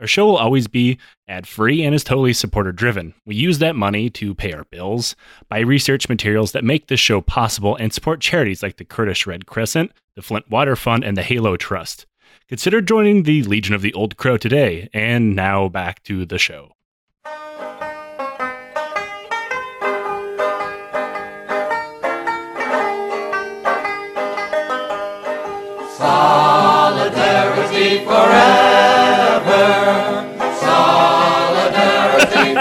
Our show will always be ad-free and is totally supporter-driven. We use that money to pay our bills, buy research materials that make this show possible, and support charities like the Kurdish Red Crescent, the Flint Water Fund, and the Halo Trust. Consider joining the Legion of the Old Crow today. And now back to the show. Solidarity forever.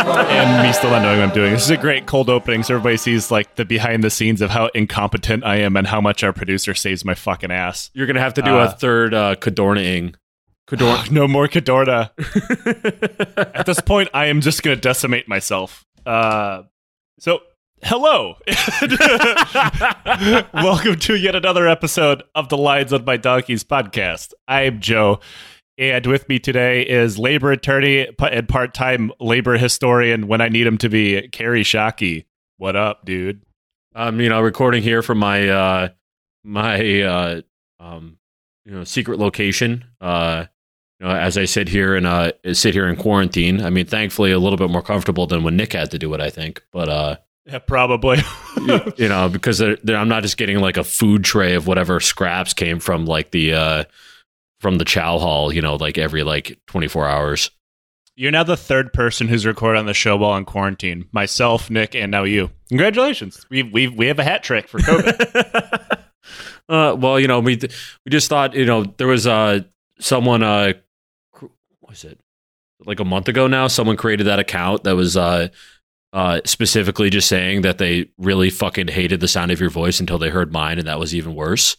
And me still not knowing what I'm doing. This is a great cold opening, so everybody sees like the behind the scenes of how incompetent I am and how much our producer saves my fucking ass. You're gonna have to do a third Cadorna-ing. No more Cadorna. At this point, I am just gonna decimate myself. So hello, welcome to yet another episode of the Lions Led by Donkeys podcast. I'm Joe. And with me today is labor attorney and part-time labor historian when I need him to be, Kerry Shockey. What up, dude? Recording here from my secret location. As I sit here in quarantine. I mean, thankfully, a little bit more comfortable than when Nick had to do it, I think. But yeah, probably. Because I'm not just getting like a food tray of whatever scraps came from like the. From the chow hall, like every 24 hours. You're now the third person who's recorded on the show while in quarantine. Myself, Nick, and now you. Congratulations. We have a hat trick for COVID. We just thought, there was someone, what was it? Like a month ago now, someone created that account that was specifically just saying that they really fucking hated the sound of your voice until they heard mine, and that was even worse.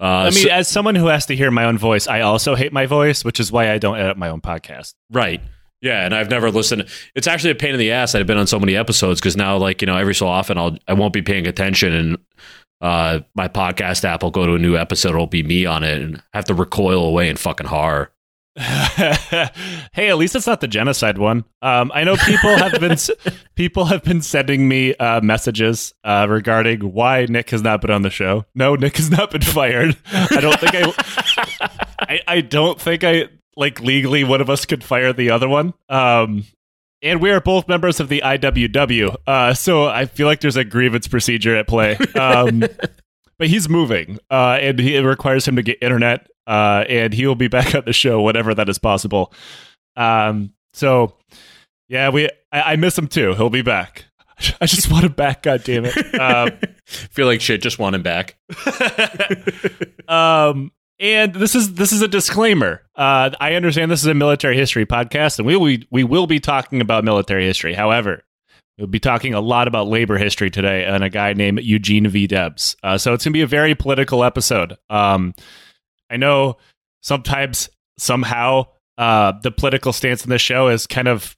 As someone who has to hear my own voice, I also hate my voice, which is why I don't edit my own podcast. Right. Yeah. And I've never listened. It's actually a pain in the ass that I've been on so many episodes because now, every so often I won't be paying attention and my podcast app will go to a new episode. It'll be me on it and I have to recoil away in fucking horror. Hey, at least it's not the genocide one. I know people have been sending me messages regarding why Nick has not been on the show. No, Nick has not been fired. I don't think I don't think legally one of us could fire the other one. And we are both members of the IWW, so I feel like there's a grievance procedure at play. But he's moving, and it requires him to get internet. And he will be back on the show whenever that is possible. I miss him too. He'll be back. I just want him back. God damn it. Feel like shit. Just want him back. And this is a disclaimer. I understand this is a military history podcast and we will be talking about military history. However, we'll be talking a lot about labor history today and a guy named Eugene V. Debs. So it's going to be a very political episode. I know sometimes, somehow, the political stance in this show is kind of,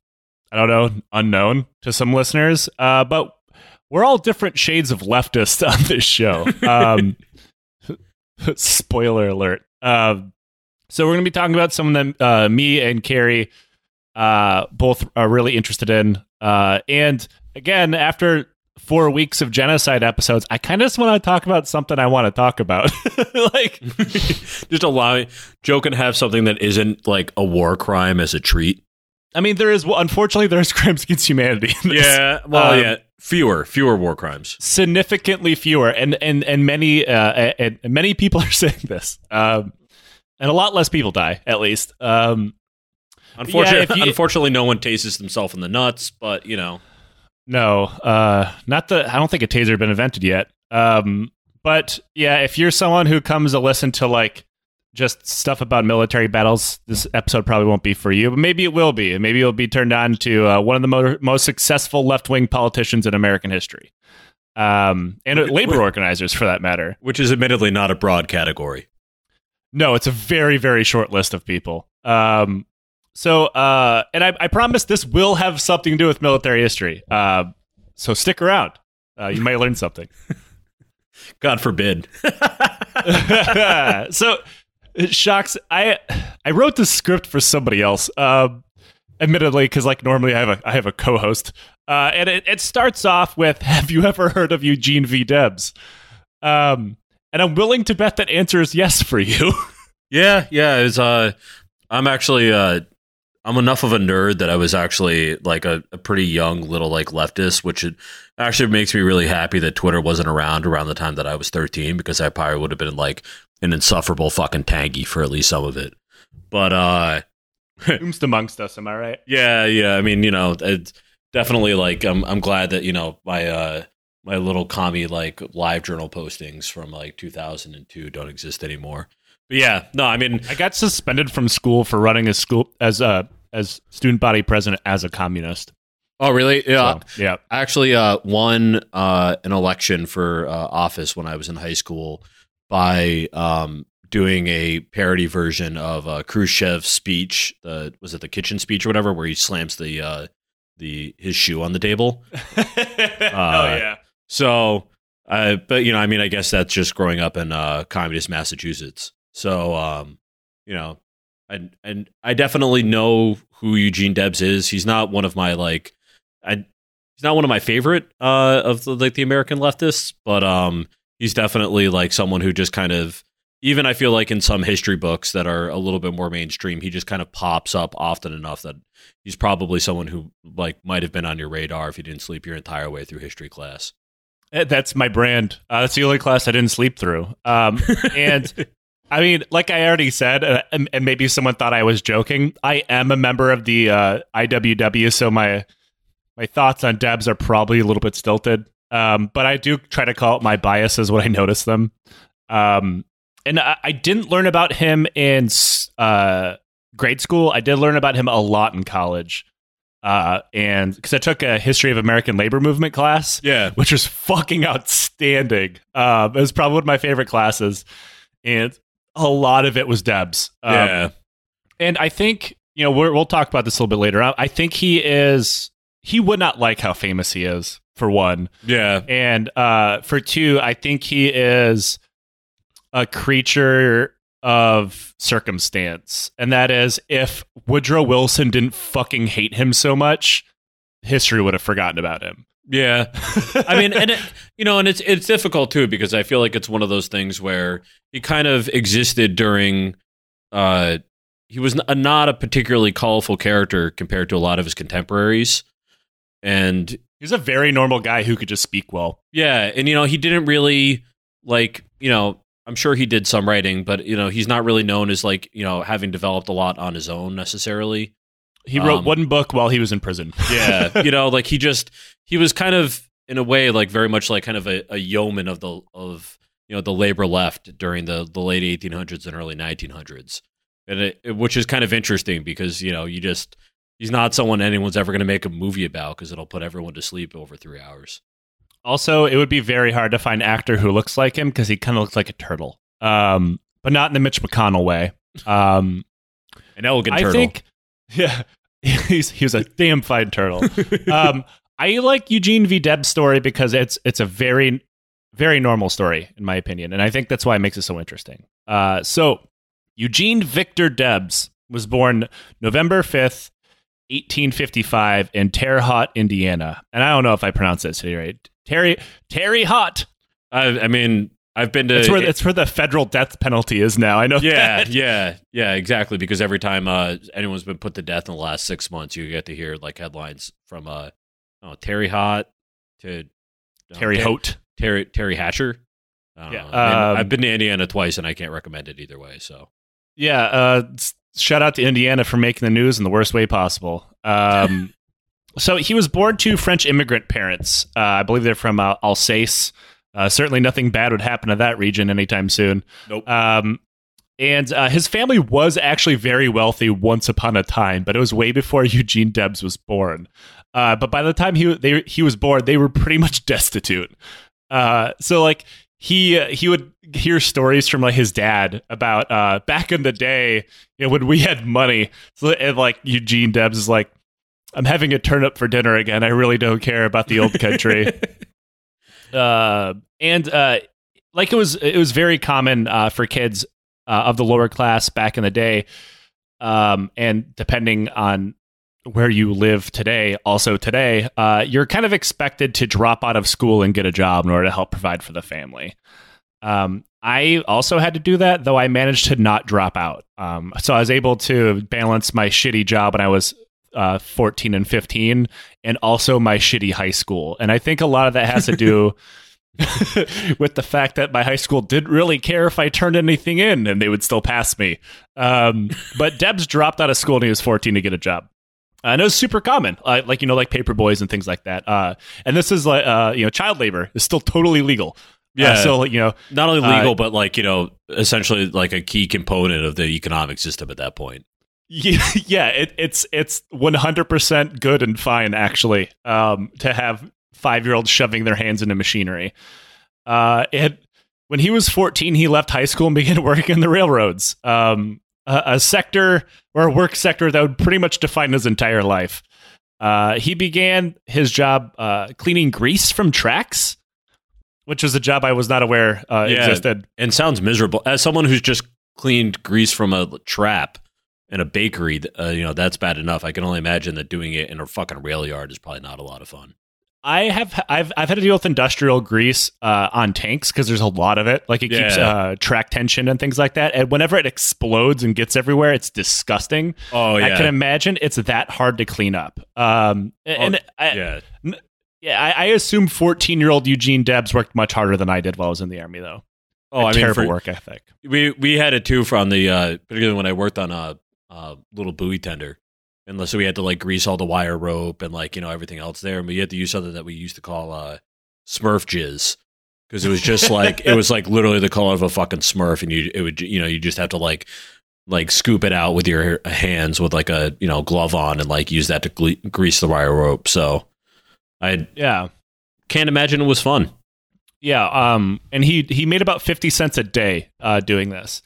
unknown to some listeners. But we're all different shades of leftist on this show. Spoiler alert. So we're going to be talking about some of them, me and Kerry both are really interested in. And again, after 4 weeks of genocide episodes, I kind of just want to talk about something I want to talk about. Just allowing Joe can have something that isn't like a war crime as a treat. I mean, there's crimes against humanity. Yeah, fewer war crimes, significantly fewer, and many and many people are saying this, and a lot less people die at least. Unfortunately, no one tases themselves in the nuts, but No, I don't think a taser had been invented yet. But yeah, if you're someone who comes to listen to just stuff about military battles, this episode probably won't be for you, but maybe it will be. Maybe you'll be turned on to one of the most successful left-wing politicians in American history. And labor organizers for that matter. Which is admittedly not a broad category. No, it's a very, very short list of people. So, and I promise this will have something to do with military history. So stick around. You might learn something. God forbid. So, Shocks, I wrote the script for somebody else, admittedly, because like normally I have a co-host, and it starts off with, "Have you ever heard of Eugene V. Debs?" And I'm willing to bet that answer is yes for you. Yeah. It was, I'm actually I'm enough of a nerd that I was actually like a pretty young little like leftist, which it actually makes me really happy that Twitter wasn't around the time that I was 13, because I probably would have been like an insufferable fucking tangy for at least some of it. But oomst amongst us, am I right? Yeah. I mean, you know, it's definitely like I'm glad that, you know, my little commie like live journal postings from like 2002 don't exist anymore. But yeah, no, I mean, I got suspended from school for running a school as student body president as a communist. Oh, really? Yeah. So, yeah. I actually won an election for office when I was in high school by doing a parody version of Khrushchev's speech. Was it the kitchen speech or whatever, where he slams his shoe on the table? Oh, yeah. So, but, you know, I mean, I guess that's just growing up in communist Massachusetts. So, you know, and I definitely know who Eugene Debs is. He's not one of my like... he's not one of my favorite of the American leftists, but he's definitely like someone who just kind of, even I feel like in some history books that are a little bit more mainstream, he just kind of pops up often enough that he's probably someone who like might have been on your radar if you didn't sleep your entire way through history class. That's my brand. That's the only class I didn't sleep through. And I mean, like I already said, and maybe someone thought I was joking, I am a member of the IWW, so my thoughts on Debs are probably a little bit stilted. But I do try to call it my biases when I notice them. And I didn't learn about him in grade school. I did learn about him a lot in college. And because I took a history of American labor movement class, which was fucking outstanding. It was probably one of my favorite classes. And a lot of it was Debs. And I think, you know, we'll talk about this a little bit later. I think he would not like how famous he is, for one. Yeah. And for two, I think he is a creature of circumstance. And that is, if Woodrow Wilson didn't fucking hate him so much, history would have forgotten about him. Yeah. I mean, and it, you know, and it's difficult too, because I feel like it's one of those things where he kind of existed during, he was not a particularly colorful character compared to a lot of his contemporaries. And he's a very normal guy who could just speak well. Yeah. And, you know, he didn't really like, you know, I'm sure he did some writing, but, you know, he's not really known as like, you know, having developed a lot on his own necessarily. He wrote one book while he was in prison. Yeah. You know, like he was kind of in a way, like very much like kind of a yeoman of the labor left during the late 1800s and early 1900s. And which is kind of interesting because, you know, he's not someone anyone's ever going to make a movie about because it'll put everyone to sleep over 3 hours. Also, it would be very hard to find an actor who looks like him because he kind of looks like a turtle, but not in the Mitch McConnell way. An elegant turtle. I think. Yeah, he was a damn fine turtle. I like Eugene V. Debs' story because it's a very, very normal story, in my opinion. And I think that's why it makes it so interesting. So Eugene Victor Debs was born November 5th, 1855 in Terre Haute, Indiana. And I don't know if I pronounce that city right. Terre Haute. I mean, I've been to... It's where the federal death penalty is now. I know that. Yeah, exactly. Because every time anyone's been put to death in the last 6 months, you get to hear like headlines from Terre Haute to... Terre Haute. Terry Hatcher. I don't know. I've been to Indiana twice, and I can't recommend it either way, so... Yeah, shout out to Indiana for making the news in the worst way possible. So he was born to French immigrant parents. I believe they're from Alsace. Certainly nothing bad would happen to that region anytime soon. Nope. And his family was actually very wealthy once upon a time, but it was way before Eugene Debs was born. But by the time he was born, they were pretty much destitute. So like he would hear stories from like his dad about back in the day, you know, when we had money. So and, like Eugene Debs is like, I'm having a turnip for dinner again. I really don't care about the old country. And like it was very common for kids of the lower class back in the day, and depending on where you live today, also today, you're kind of expected to drop out of school and get a job in order to help provide for the family. I also had to do that, though I managed to not drop out. So I was able to balance my shitty job when I was 14 and 15 and also my shitty high school. And I think a lot of that has to do with the fact that my high school didn't really care if I turned anything in and they would still pass me. But Debs dropped out of school when he was 14 to get a job. And it was super common, like paper boys and things like that. And this is child labor is still totally legal. Yeah. So, not only legal, but essentially like a key component of the economic system at that point. Yeah. It's 100% good and fine, actually, to have 5-year-olds shoving their hands into machinery. When he was 14, he left high school and began working in the railroads, a sector or a work sector that would pretty much define his entire life. He began his job cleaning grease from tracks, which was a job I was not aware existed. And sounds miserable. As someone who's just cleaned grease from a trap in a bakery, that's bad enough. I can only imagine that doing it in a fucking rail yard is probably not a lot of fun. I've had to deal with industrial grease on tanks because there's a lot of it. Like it keeps track tension and things like that. And whenever it explodes and gets everywhere, it's disgusting. Oh yeah, I can imagine it's that hard to clean up. I assume 14-year-old Eugene Debs worked much harder than I did while I was in the Army, though. Oh, terrible work ethic. We had it too from the particularly when I worked on a little buoy tender, and so we had to grease all the wire rope and everything else there, and we had to use something that we used to call Smurf jizz because it was just it was literally the color of a fucking Smurf, and you just have to scoop it out with your hands with a glove on and use that to grease the wire rope. So. I can't imagine it was fun. Yeah, and he made about 50 cents a day doing this.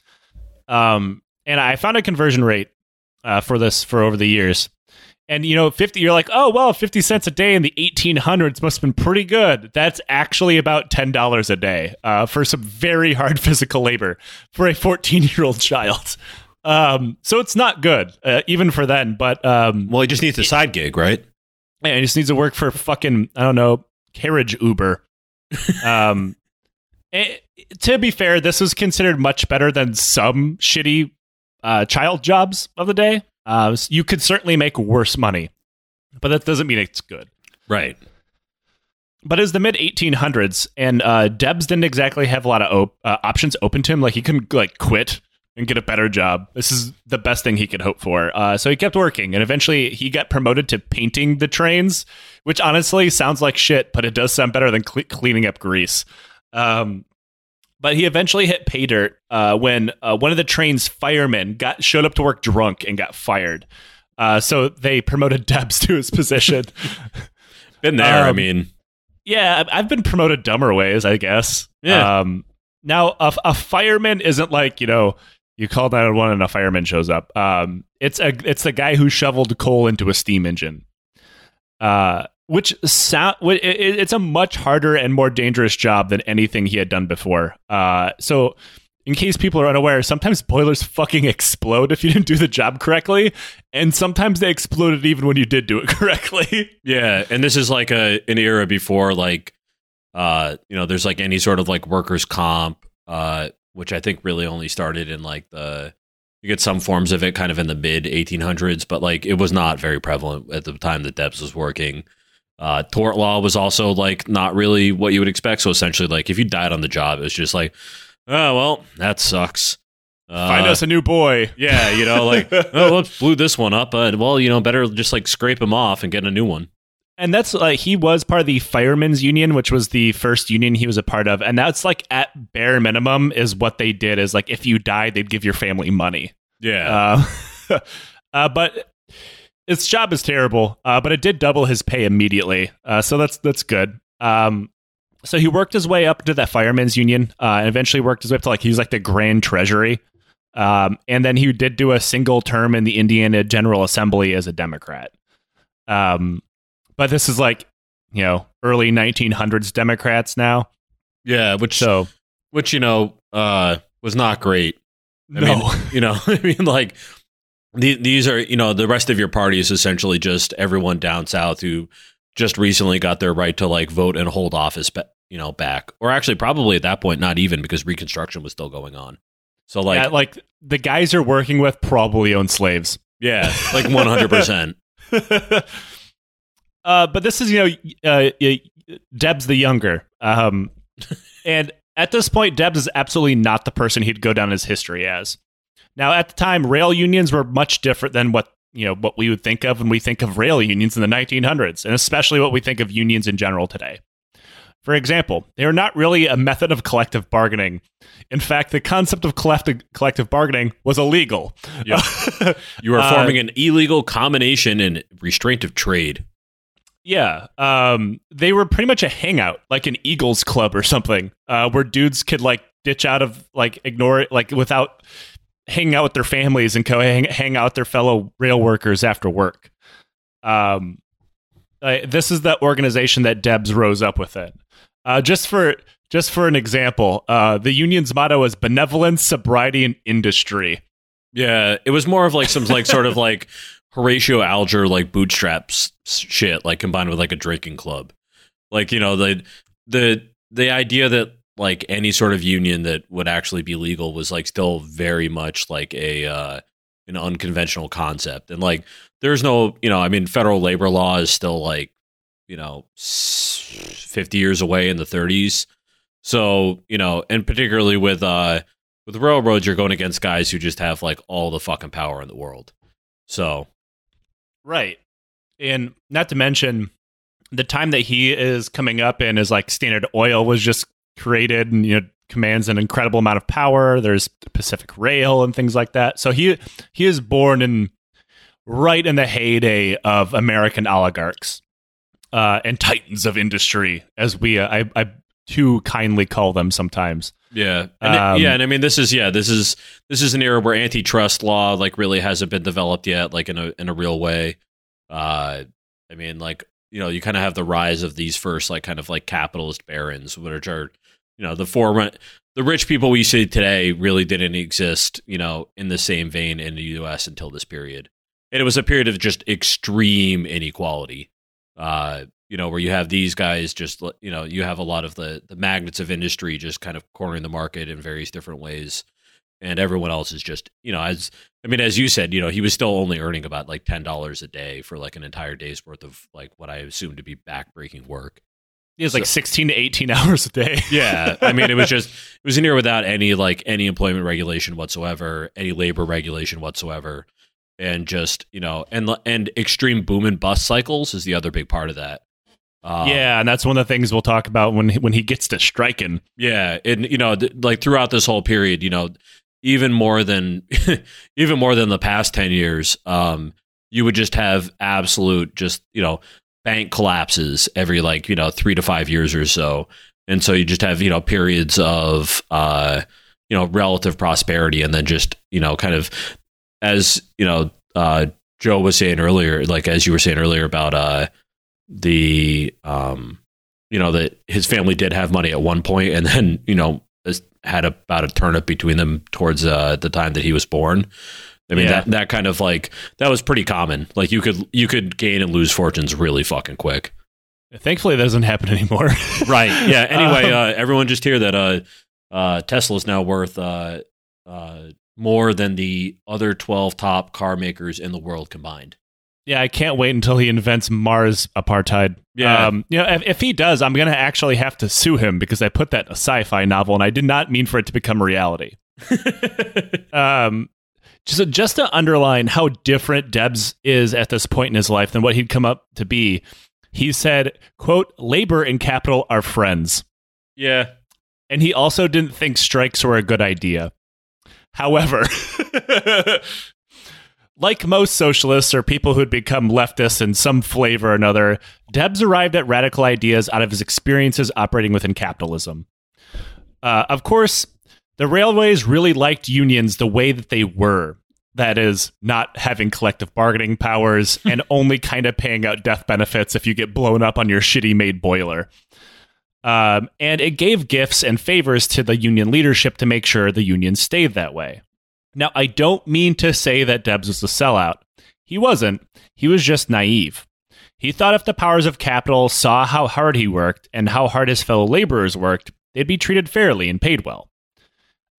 And I found a conversion rate for this for over the years. And 50, you're like, oh well, 50 cents a day in the 1800s must have been pretty good. That's actually about $10 a day for some very hard physical labor for a 14-year-old child. So it's not good even for then. But he just needs a side gig, right? Man, he just needs to work for fucking, I don't know, carriage Uber. To be fair, this was considered much better than some shitty child jobs of the day. You could certainly make worse money, but that doesn't mean it's good. Right. But it was the mid-1800s, and Debs didn't exactly have a lot of options open to him. He couldn't quit and get a better job. This is the best thing he could hope for. So he kept working, and eventually he got promoted to painting the trains, which honestly sounds like shit, but it does sound better than cleaning up grease. But he eventually hit pay dirt when one of the train's firemen showed up to work drunk and got fired. So they promoted Debs to his position. Been there, Yeah, I've been promoted dumber ways, I guess. Yeah. Now, a fireman isn't you call 911 and a fireman shows up. It's the guy who shoveled coal into a steam engine, it's a much harder and more dangerous job than anything he had done before. So in case people are unaware, sometimes boilers fucking explode if you didn't do the job correctly. And sometimes they exploded even when you did do it correctly. Yeah. And this is an era before there's any sort of workers' comp, which I think really only started in you get some forms of it kind of in the mid 1800s, but it was not very prevalent at the time that Debs was working. Tort law was also not really what you would expect. So essentially, if you died on the job, it was just oh, well, that sucks. Find us a new boy. Yeah. Oh, let's blew this one up. Better just scrape him off and get a new one. And that's he was part of the Firemen's Union, which was the first union he was a part of. And that's at bare minimum is what they did is if you died, they'd give your family money. Yeah. But his job is terrible, but it did double his pay immediately. So that's good. So he worked his way up to that Firemen's Union and eventually worked his way up to he was the Grand Treasury. And then he did do a single term in the Indiana General Assembly as a Democrat. But this is early 1900s Democrats now. Yeah, which so which, you know, was not great. I mean, these are, you know, the rest of your party is essentially just everyone down south who just recently got their right to like vote and hold office, you know, back, or actually probably at that point, not even, because Reconstruction was still going on. So like, yeah, like the guys you're working with probably own slaves. Yeah. Like 100%. But this is, you know, Debs the younger. And at this point, Debs is absolutely not the person he'd go down his history as. Now, at the time, rail unions were much different than what, you know, what we would think of when we think of rail unions in the 1900s, and especially what we think of unions in general today. For example, they are not really a method of collective bargaining. In fact, the concept of collective bargaining was illegal. Yep. You are forming an illegal combination and restraint of trade. Yeah, they were pretty much a hangout, like an Eagles club or something, where dudes could like ditch out of, like, ignore it, like, without hanging out with their families and hang out with their fellow rail workers after work. This is the organization that Debs rose up within. Just for an example, the union's motto was benevolence, sobriety, and industry. Yeah, it was more of like some like sort of like Horatio Alger, like bootstraps shit, like combined with like a drinking club. Like, you know, the idea that like any sort of union that would actually be legal was like still very much like a an unconventional concept. And like there's no, you know, I mean, federal labor law is still like, you know, 50 years away in the 30s. So, you know, and particularly with railroads, you're going against guys who just have like all the fucking power in the world. So. Right. And not to mention the time that he is coming up in is like Standard Oil was just created, and, you know, commands an incredible amount of power. There's Pacific Rail and things like that. So he is born right in the heyday of American oligarchs and titans of industry, as we I too kindly call them sometimes. Yeah, and and I mean this is an era where antitrust law like really hasn't been developed yet, like in a real way. I mean, like, you know, you kind of have the rise of these first, like, kind of like capitalist barons, which are, you know, the rich people we see today really didn't exist, you know, in the same vein in the U.S. until this period. And it was a period of just extreme inequality, you know, where you have these guys just, you know, you have a lot of the magnates of industry just kind of cornering the market in various different ways. And everyone else is just, you know, as you said, you know, he was still only earning about like $10 a day for like an entire day's worth of like what I assume to be backbreaking work. It was like 16 to 18 hours a day. Yeah. I mean, it was an era without any employment regulation whatsoever, any labor regulation whatsoever. And just, you know, and extreme boom and bust cycles is the other big part of that. Yeah, and that's one of the things we'll talk about when he gets to striking. Yeah. And, you know, like throughout this whole period, you know, even more than the past 10 years, you would just have absolute, just, you know, bank collapses every, like, you know, 3 to 5 years or so. And so you just have, you know, periods of, you know, relative prosperity. And then just, you know, kind of, as, you know, Joe was saying earlier, like, as you were saying earlier about you know, that his family did have money at one point, and then, you know, had about a turnip between them towards the time that he was born. I mean, yeah. that kind of like, that was pretty common. Like you could gain and lose fortunes really fucking quick. Thankfully that doesn't happen anymore. Right. Yeah. Anyway, everyone just hear that Tesla is now worth more than the other 12 top car makers in the world combined. Yeah, I can't wait until he invents Mars apartheid. Yeah. You know, if he does, I'm going to actually have to sue him because I put that in a sci-fi novel and I did not mean for it to become reality. Just to underline how different Debs is at this point in his life than what he'd come up to be, he said, quote, labor and capital are friends. Yeah. And he also didn't think strikes were a good idea. However... Like most socialists or people who had become leftists in some flavor or another, Debs arrived at radical ideas out of his experiences operating within capitalism. Of course, the railways really liked unions the way that they were. That is, not having collective bargaining powers and only kind of paying out death benefits if you get blown up on your shitty made boiler. And it gave gifts and favors to the union leadership to make sure the union stayed that way. Now, I don't mean to say that Debs was a sellout. He wasn't. He was just naive. He thought if the powers of capital saw how hard he worked and how hard his fellow laborers worked, they'd be treated fairly and paid well.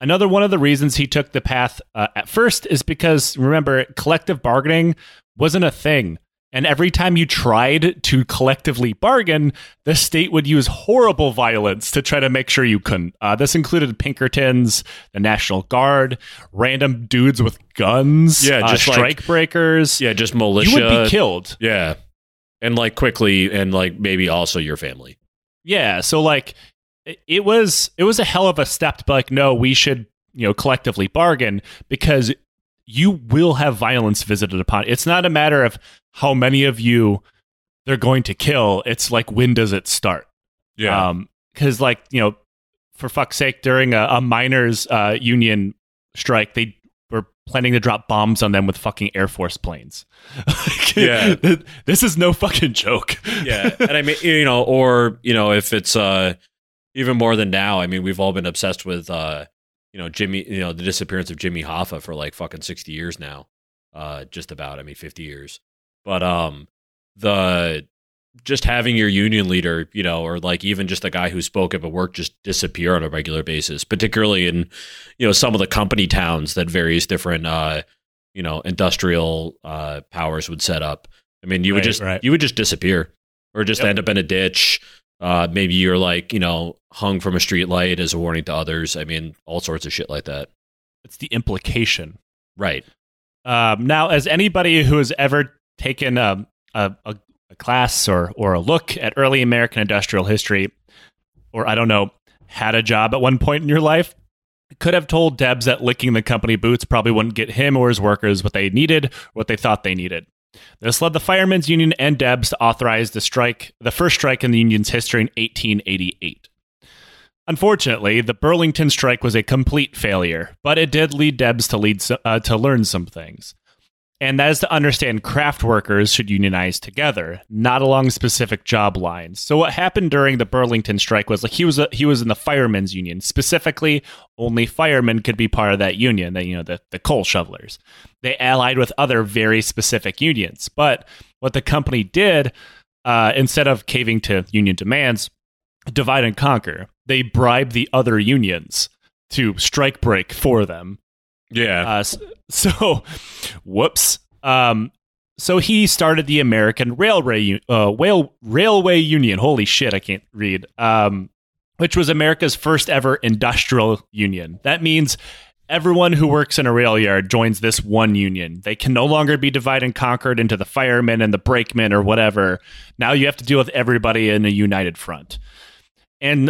Another one of the reasons he took the path at first is because, remember, collective bargaining wasn't a thing. And every time you tried to collectively bargain, the state would use horrible violence to try to make sure you couldn't. This included Pinkertons, the National Guard, random dudes with guns, strikebreakers. Yeah, just militia. You would be killed. Yeah. And like quickly, and like maybe also your family. Yeah. So like it was a hell of a step to be like, no, we should, collectively bargain because you will have violence visited upon. It's not a matter of how many of you they're going to kill. It's like, when does it start? Yeah. Because for fuck's sake, during a miners union strike, they were planning to drop bombs on them with fucking Air Force planes. Yeah. This is no fucking joke. Yeah. And I mean, if it's even more than now, I mean, we've all been obsessed with, Jimmy, the disappearance of Jimmy Hoffa for like fucking 60 years now, just about, 50 years. But just having your union leader, or like even just the guy who spoke up at work just disappear on a regular basis, particularly in, some of the company towns that various different, industrial powers would set up. You would just disappear or just end up in a ditch. Maybe you're like, hung from a street light as a warning to others. All sorts of shit like that. It's the implication. Right. Now, as anybody who has ever taken a class or a look at early American industrial history, or I don't know, had a job at one point in your life, could have told Debs that licking the company boots probably wouldn't get him or his workers what they needed, what they thought they needed. This led the Firemen's Union and Debs to authorize the first strike in the union's history in 1888. Unfortunately, the Burlington strike was a complete failure, but it did lead Debs to learn some things. And that is to understand craft workers should unionize together, not along specific job lines. So what happened during the Burlington strike was like he was in the Firemen's Union. Specifically, only firemen could be part of that union, the coal shovelers. They allied with other very specific unions. But what the company did, instead of caving to union demands, divide and conquer. They bribed the other unions to strike break for them. Yeah. So, whoops. So he started the American Railway Union. Holy shit, I can't read. Which was America's first ever industrial union. That means everyone who works in a rail yard joins this one union. They can no longer be divided and conquered into the firemen and the brakemen or whatever. Now you have to deal with everybody in a united front. And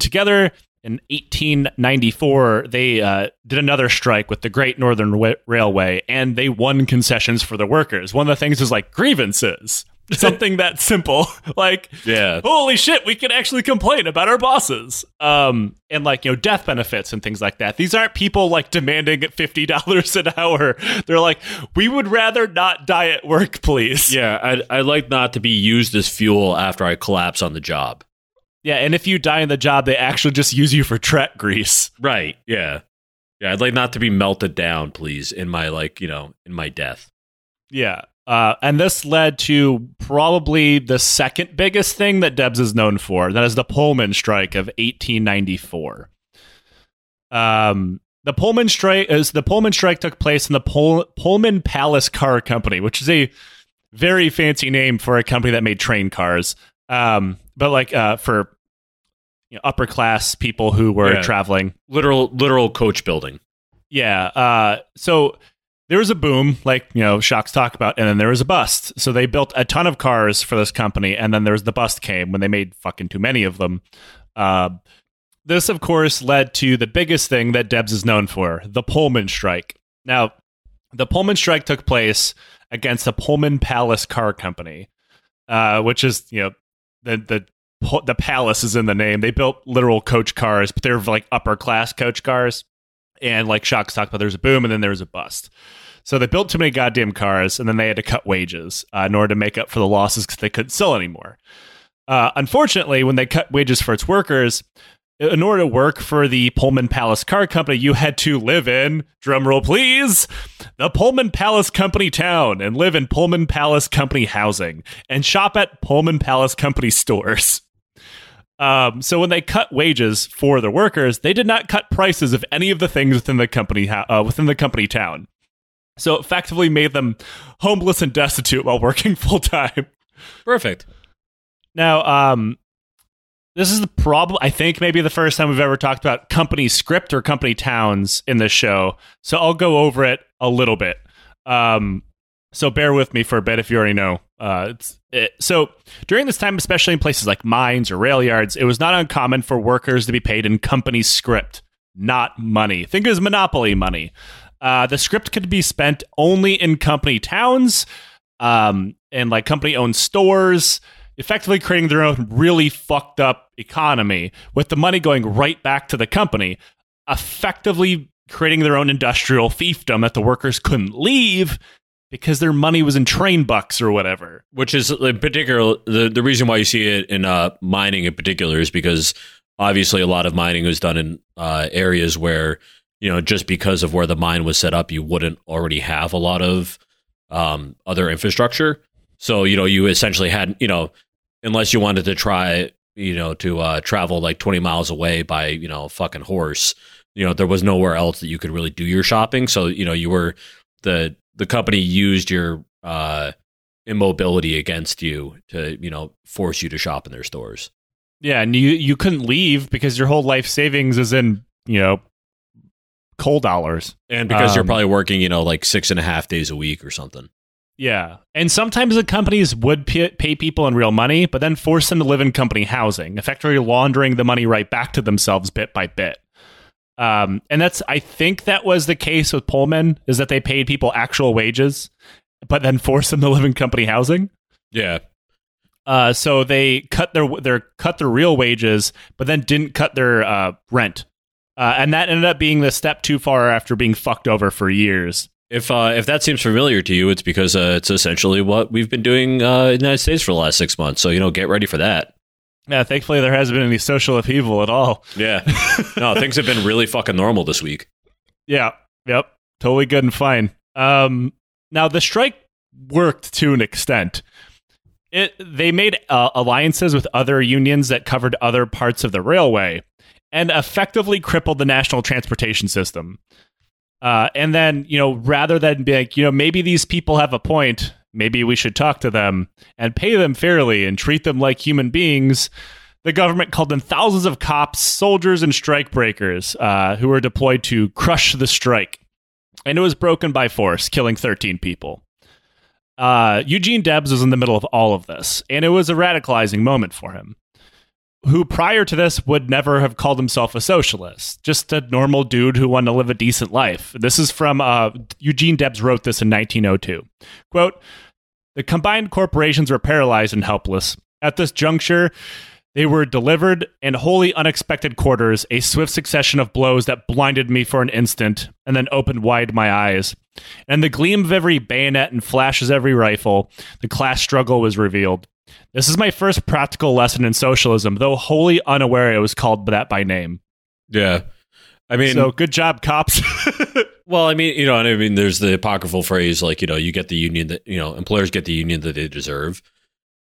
together... In 1894, they did another strike with the Great Northern Railway, and they won concessions for the workers. One of the things is like grievances, something that simple. Like, yeah. Holy shit, we can actually complain about our bosses. And like, death benefits and things like that. These aren't people like demanding $50 an hour. They're like, we would rather not die at work, please. Yeah, I'd like not to be used as fuel after I collapse on the job. Yeah, and if you die in the job, they actually just use you for track grease. Right, yeah. Yeah, I'd like not to be melted down, please, in my, in my death. Yeah, and this led to probably the second biggest thing that Debs is known for. That is the Pullman strike of 1894. The Pullman strike took place in the Pullman Palace Car Company, which is a very fancy name for a company that made train cars. But for upper class people who were traveling, literal coach building. Yeah. So there was a boom, shocks talk about, and then there was a bust. So they built a ton of cars for this company, and then there was the bust came when they made fucking too many of them. This, of course, led to the biggest thing that Debs is known for: the Pullman strike. Now, the Pullman strike took place against the Pullman Palace Car Company, which is the palace is in the name. They built literal coach cars, but they're like upper class coach cars. And like Shock's talked about, there's a boom and then there's a bust. So they built too many goddamn cars, and then they had to cut wages in order to make up for the losses because they couldn't sell anymore. Unfortunately, when they cut wages for its workers, in order to work for the Pullman Palace Car Company, you had to live in, drumroll please, the Pullman Palace Company town and live in Pullman Palace Company housing and shop at Pullman Palace Company stores. So when they cut wages for the workers, they did not cut prices of any of the things within the company town. So it effectively made them homeless and destitute while working full time. Perfect. Now, this is the problem. I think maybe the first time we've ever talked about company script or company towns in this show. So I'll go over it a little bit. So bear with me for a bit if you already know. So during this time, especially in places like mines or rail yards, it was not uncommon for workers to be paid in company script, not money. Think of it as monopoly money. The script could be spent only in company towns and like company-owned stores, effectively creating their own really fucked up economy with the money going right back to the company, effectively creating their own industrial fiefdom that the workers couldn't leave because their money was in train bucks or whatever. Which is in particular, the reason why you see it in mining in particular is because obviously a lot of mining was done in areas where, you know, just because of where the mine was set up, you wouldn't already have a lot of other infrastructure. So, you know, you essentially had, you know, unless you wanted to try, you know, to travel like 20 miles away by, you know, fucking horse, you know, there was nowhere else that you could really do your shopping. So, you know, you were the company used your immobility against you to, you know, force you to shop in their stores. Yeah. And you couldn't leave because your whole life savings is in, you know, coal dollars. And because you're probably working, you know, like 6.5 days a week or something. Yeah. And sometimes the companies would pay people in real money, but then force them to live in company housing, effectively laundering the money right back to themselves bit by bit. And that's, I think that was the case with Pullman, is that they paid people actual wages, but then forced them to live in company housing. Yeah. So they cut their real wages, but then didn't cut their rent. And that ended up being the step too far after being fucked over for years. If that seems familiar to you, it's because it's essentially what we've been doing in the United States for the last 6 months. So, you know, get ready for that. Yeah, thankfully there hasn't been any social upheaval at all. Yeah. No, things have been really fucking normal this week. Yeah. Yep. Totally good and fine. Now, the strike worked to an extent. They made alliances with other unions that covered other parts of the railway and effectively crippled the national transportation system. And then, you know, rather than be like, you know, maybe these people have a point, maybe we should talk to them and pay them fairly and treat them like human beings, the government called in thousands of cops, soldiers, and strike breakers who were deployed to crush the strike. And it was broken by force, killing 13 people. Eugene Debs was in the middle of all of this, and it was a radicalizing moment for him, who prior to this would never have called himself a socialist, just a normal dude who wanted to live a decent life. This is from Eugene Debs wrote this in 1902. Quote, "The combined corporations were paralyzed and helpless. At this juncture, they were delivered in wholly unexpected quarters, a swift succession of blows that blinded me for an instant and then opened wide my eyes. And the gleam of every bayonet and flash of every rifle, the class struggle was revealed. This is my first practical lesson in socialism, though wholly unaware it was called that by name." Yeah. I mean, so good job, cops. Well, I mean, you know, and I mean, there's the apocryphal phrase, like, you know, you get the union that, you know, employers get the union that they deserve.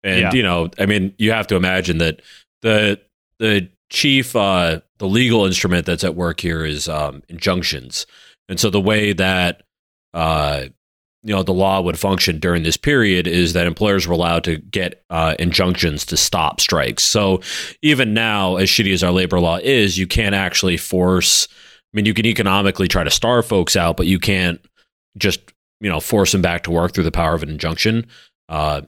And, yeah, you know, I mean, you have to imagine that the chief, the legal instrument that's at work here is injunctions. And so the way that, you know, the law would function during this period is that employers were allowed to get injunctions to stop strikes. So even now, as shitty as our labor law is, you can't actually force, I mean, you can economically try to starve folks out, but you can't just, you know, force them back to work through the power of an injunction. I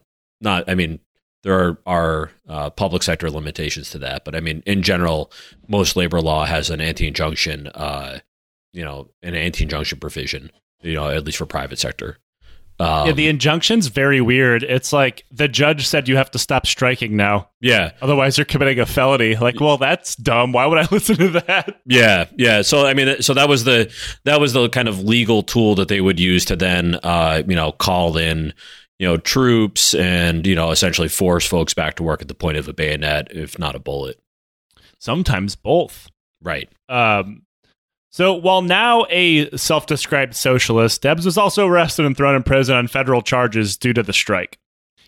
mean, there are public sector limitations to that, but I mean, in general, most labor law has an anti-injunction, you know, an anti-injunction provision, you know, at least for private sector. Yeah, the injunction's very weird. It's like the judge said you have to stop striking now. Yeah. Otherwise you're committing a felony. Like, well, that's dumb. Why would I listen to that? Yeah. Yeah. So, I mean, so that was the kind of legal tool that they would use to then, you know, call in, troops and, essentially force folks back to work at the point of a bayonet, if not a bullet. Sometimes both. Right. So while now a self-described socialist, Debs was also arrested and thrown in prison on federal charges due to the strike.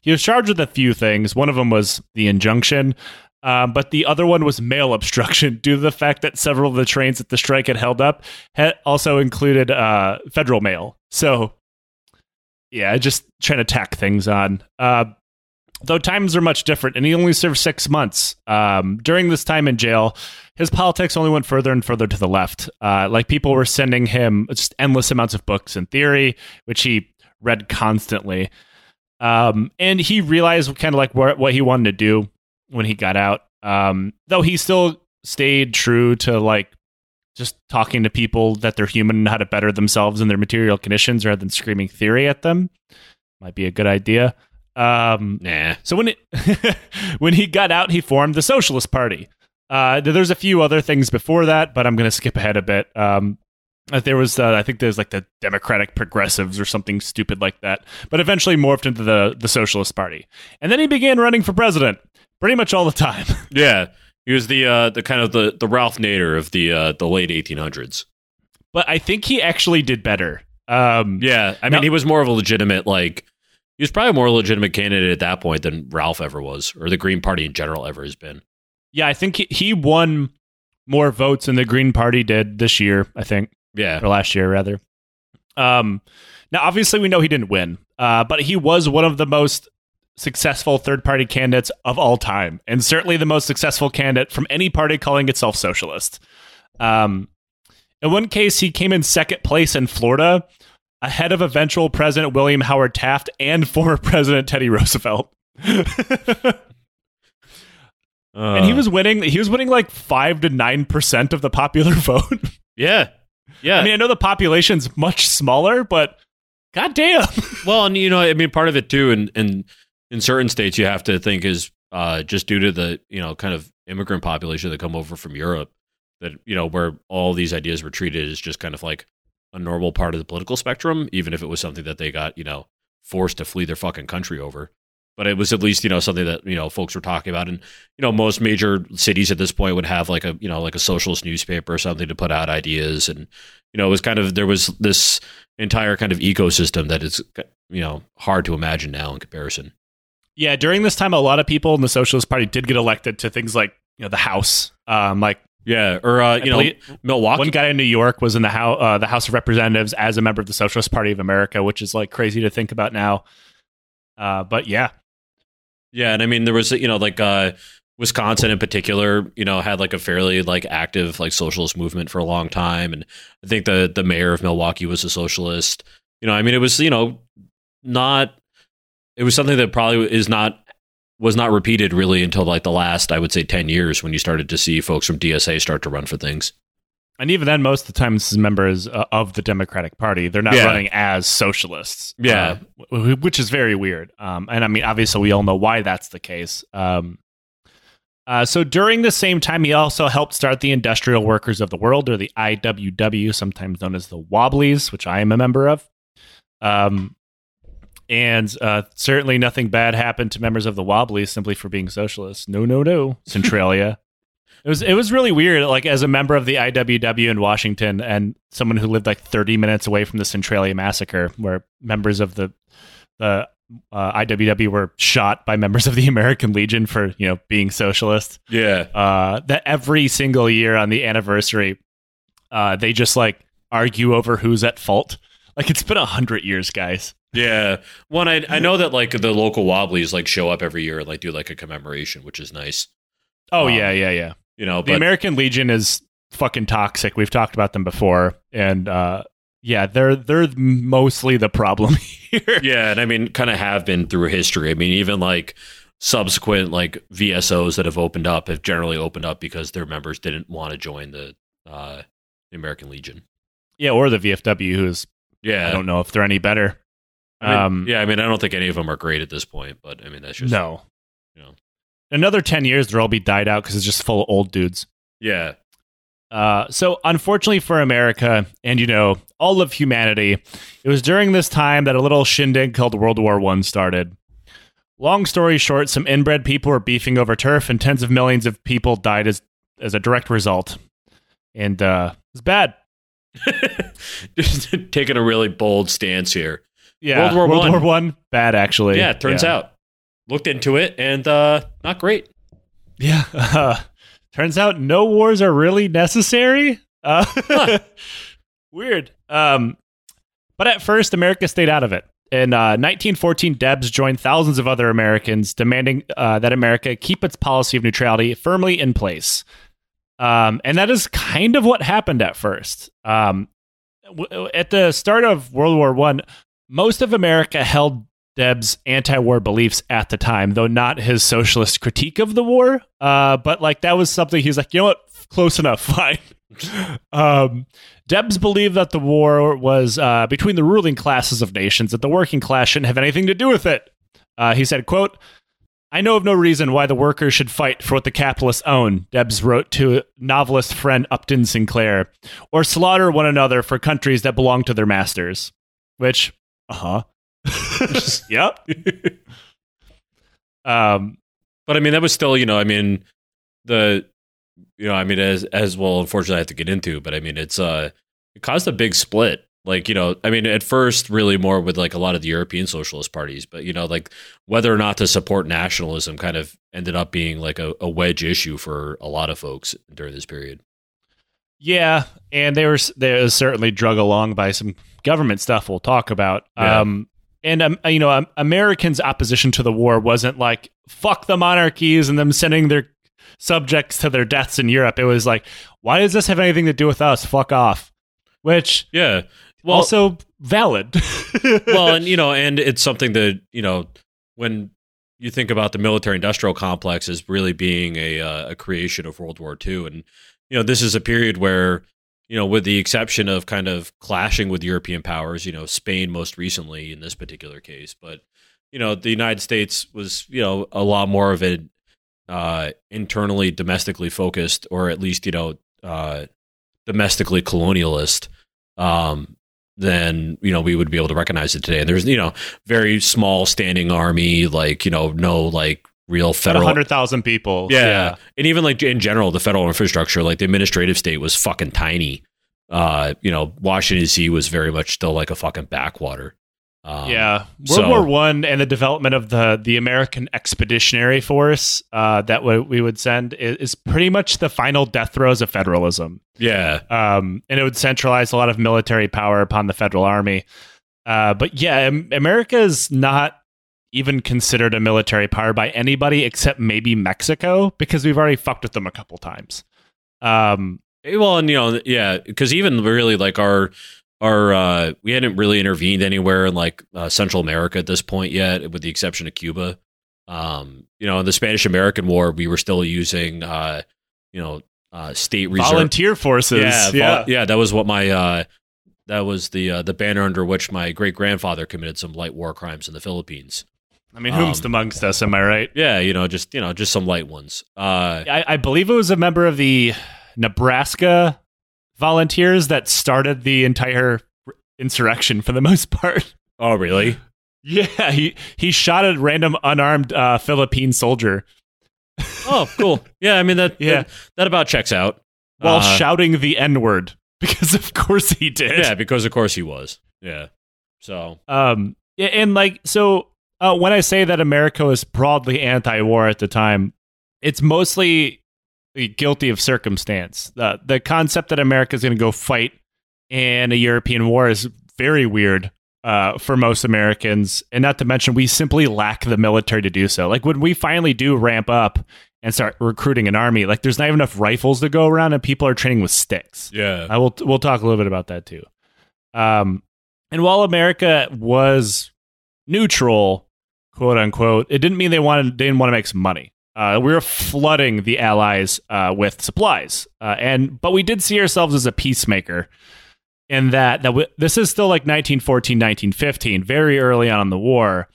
He was charged with a few things. One of them was the injunction, but the other one was mail obstruction due to the fact that several of the trains that the strike had held up had also included federal mail. So, yeah, just trying to tack things on. Though times are much different, and he only served 6 months. During this time in jail, his politics only went further and further to the left. People were sending him just endless amounts of books and theory, which he read constantly. And he realized kind of what he wanted to do when he got out. Though he still stayed true to just talking to people that they're human and how to better themselves and their material conditions rather than screaming theory at them. Might be a good idea. So when he got out, he formed the Socialist Party. There's a few other things before that, but I'm going to skip ahead a bit. There's the Democratic Progressives or something stupid like that, but eventually morphed into the Socialist Party. And then he began running for president pretty much all the time. Yeah. He was the Ralph Nader of the late 1800s. But I think he actually did better. He was more of a legitimate, he was probably a more legitimate candidate at that point than Ralph ever was, or the Green Party in general ever has been. Yeah, I think he won more votes than the Green Party did this year, I think. Yeah. Or last year, rather. Now, obviously, we know he didn't win, but he was one of the most successful third-party candidates of all time, and certainly the most successful candidate from any party calling itself socialist. In one case, he came in second place in Florida, ahead of eventual President William Howard Taft and former President Teddy Roosevelt. And he was winning 5 to 9% of the popular vote. Yeah. I mean, I know the population's much smaller, but goddamn. Well, and part of it too, and in certain states you have to think is just due to the, kind of immigrant population that come over from Europe that, where all these ideas were treated as just kind of a normal part of the political spectrum, even if it was something that they got, forced to flee their fucking country over. But it was at least, something that, folks were talking about. And, most major cities at this point would have a socialist newspaper or something to put out ideas. And, it was there was this entire kind of ecosystem that is, hard to imagine now in comparison. Yeah. During this time, a lot of people in the Socialist Party did get elected to things like, the House, yeah, or Milwaukee. One guy in New York was in the House of Representatives as a member of the Socialist Party of America, which is crazy to think about now. But yeah, and I mean there was Wisconsin in particular, had a fairly active socialist movement for a long time, and I think the mayor of Milwaukee was a socialist. It was something that probably was not repeated really until the last, I would say, 10 years when you started to see folks from DSA start to run for things. And even then, most of the time, this is members of the Democratic Party. They're not running as socialists, which is very weird. And I mean, obviously, we all know why that's the case. So during the same time, he also helped start the Industrial Workers of the World, or the IWW, sometimes known as the Wobblies, which I am a member of. And certainly nothing bad happened to members of the Wobblies simply for being socialists. No. Centralia. It was really weird. As a member of the IWW in Washington and someone who lived 30 minutes away from the Centralia massacre, where members of the IWW were shot by members of the American Legion for, being socialist. Yeah. That every single year on the anniversary, they just argue over who's at fault. It's been 100 years, guys. Yeah. One, I know that the local Wobblies show up every year and do a commemoration, which is nice. Oh, yeah. The American Legion is fucking toxic. We've talked about them before, and they're mostly the problem here. Yeah, and I mean, kind of have been through history. I mean, even subsequent VSOs that have opened up have generally opened up because their members didn't want to join the American Legion. Yeah, or the VFW, who's I don't know if they're any better. I don't think any of them are great at this point, but I mean, that's just no. Another 10 years, they'll all be died out because it's just full of old dudes. Yeah. So unfortunately for America and, you know, all of humanity, it was during this time that a little shindig called World War I started. Long story short, some inbred people were beefing over turf and tens of millions of people died as a direct result. And it's bad. Just taking a really bold stance here. Yeah, World War I, bad actually. Yeah, it turns out. Looked into it and not great. Yeah, turns out no wars are really necessary. Weird. But at first, America stayed out of it. In 1914, Debs joined thousands of other Americans demanding that America keep its policy of neutrality firmly in place. And that is kind of what happened at first. At the start of World War I, most of America held Debs' anti-war beliefs at the time, though not his socialist critique of the war. But like that was something he's like, you know what? Close enough. Fine. Debs believed that the war was between the ruling classes of nations, that the working class shouldn't have anything to do with it. He said, quote, "I know of no reason why the workers should fight for what the capitalists own," Debs wrote to novelist friend Upton Sinclair, "or slaughter one another for countries that belong to their masters." Which... Yep. But I mean, that was still, you know, I mean, the, you know, I mean, as well, unfortunately, I have to get into, but I mean, it's, it caused a big split. Like, you know, I mean, at first, really more with like a lot of the European socialist parties, but, you know, like whether or not to support nationalism kind of ended up being like a wedge issue for a lot of folks during this period. Yeah, and they were certainly drug along by some government stuff we'll talk about. Yeah. You know, Americans' opposition to the war wasn't like, fuck the monarchies and them sending their subjects to their deaths in Europe. It was like, why does this have anything to do with us? Fuck off. Which, yeah, well, also valid. Well, and, you know, and it's something that, you know, when you think about the military-industrial complex as really being a creation of World War II, and you know, this is a period where, you know, with the exception of kind of clashing with European powers, you know, Spain most recently in this particular case, but, you know, the United States was, you know, a lot more of an internally domestically focused, or at least, you know, domestically colonialist than, you know, we would be able to recognize it today. And there's, you know, very small standing army, like, you know, no, like, real federal 100,000 people. Yeah. And even like in general, the federal infrastructure, like the administrative state was fucking tiny. You know, Washington DC was very much still like a fucking backwater. World War I and the development of the American Expeditionary Force that we would send is pretty much the final death throes of federalism. Yeah. And it would centralize a lot of military power upon the federal army. But yeah, America is not even considered a military power by anybody except maybe Mexico, because we've already fucked with them a couple times. Well, and you know, yeah, because even really like our we hadn't really intervened anywhere in like Central America at this point yet, with the exception of Cuba. You know, in the Spanish-American War, we were still using state reserve volunteer forces. Yeah, that was what my that was the banner under which my great grandfather committed some light war crimes in the Philippines. I mean, whom's amongst us, am I right? Yeah, just some light ones. I believe it was a member of the Nebraska volunteers that started the entire insurrection for the most part. Oh, really? Yeah, he shot a random unarmed Philippine soldier. Oh, cool. Yeah, I mean, that about checks out. While shouting the N-word. Because of course he did. Yeah, because of course he was. Yeah. So. And like, so when I say that America was broadly anti-war at the time, it's mostly guilty of circumstance. The concept that America is going to go fight in a European war is very weird for most Americans. And not to mention, we simply lack the military to do so. Like when we finally do ramp up and start recruiting an army, like there's not even enough rifles to go around, and people are training with sticks. Yeah, we'll talk a little bit about that too. And while America was neutral, quote unquote, it didn't mean they didn't want to make some money. We were flooding the Allies with supplies, but we did see ourselves as a peacemaker. In that this is still like 1914, 1915, very early on in the war.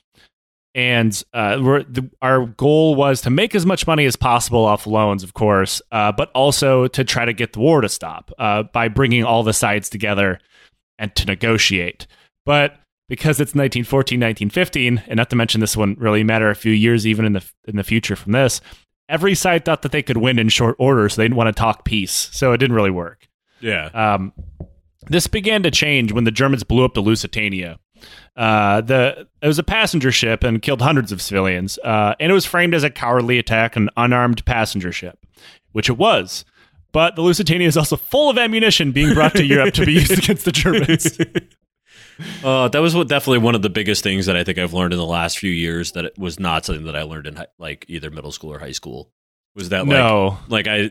And our goal was to make as much money as possible off loans, of course, but also to try to get the war to stop by bringing all the sides together and to negotiate. But because it's 1914, 1915, and not to mention this wouldn't really matter a few years even in the future from this, every side thought that they could win in short order, so they didn't want to talk peace. So it didn't really work. Yeah. This began to change when the Germans blew up the Lusitania. It was a passenger ship and killed hundreds of civilians, and it was framed as a cowardly attack on an unarmed passenger ship, which it was. But the Lusitania is also full of ammunition being brought to Europe to be used against the Germans. That was definitely one of the biggest things that I think I've learned in the last few years, that it was not something that I learned in either middle school or high school. Was that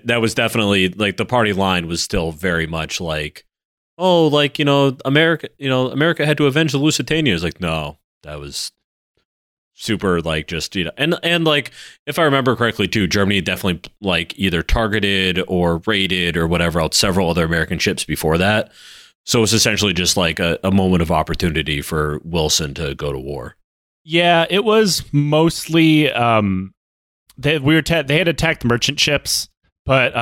that was definitely like the party line was still very much like, oh, like, you know, America had to avenge the Lusitania. It's like, no, that was super, like, just, you know, and like, if I remember correctly, too, Germany definitely, like, either targeted or raided or whatever else several other American ships before that. So it's essentially just like a moment of opportunity for Wilson to go to war. Yeah, it was mostly they had attacked merchant ships. But,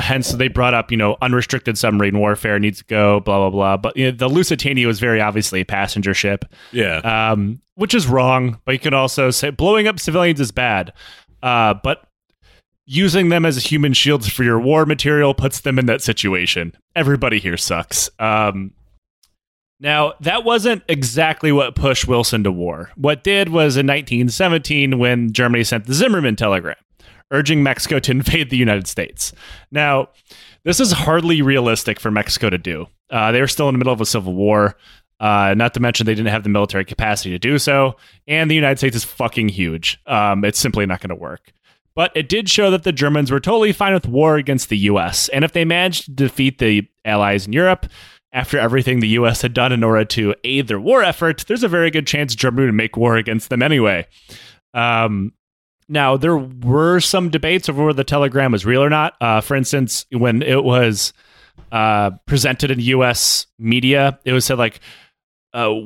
hence they brought up, unrestricted submarine warfare needs to go, blah, blah, blah. But the Lusitania was very obviously a passenger ship. Yeah. Which is wrong. But you can also say blowing up civilians is bad. But using them as human shields for your war material puts them in that situation. Everybody here sucks. Now, that wasn't exactly what pushed Wilson to war. What did was in 1917 when Germany sent the Zimmermann telegram, urging Mexico to invade the United States. Now, this is hardly realistic for Mexico to do. They were still in the middle of a civil war, not to mention they didn't have the military capacity to do so, and the United States is fucking huge. It's simply not going to work. But it did show that the Germans were totally fine with war against the U.S., and if they managed to defeat the Allies in Europe, after everything the U.S. had done in order to aid their war effort, there's a very good chance Germany would make war against them anyway. Now, there were some debates over whether the telegram was real or not. For instance, when it was presented in U.S. media, it was said like,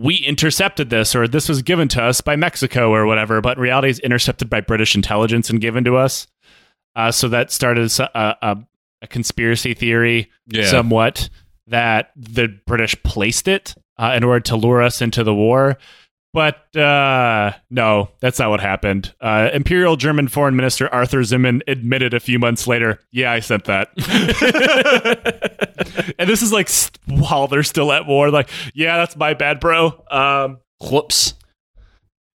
we intercepted this, or this was given to us by Mexico or whatever. But in reality, it's intercepted by British intelligence and given to us. So that started a conspiracy theory somewhat that the British placed it in order to lure us into the war. But no, that's not what happened. Imperial German Foreign Minister Arthur Zimmermann admitted a few months later, yeah, I sent that. And this is like while they're still at war, like, yeah, that's my bad, bro. Whoops.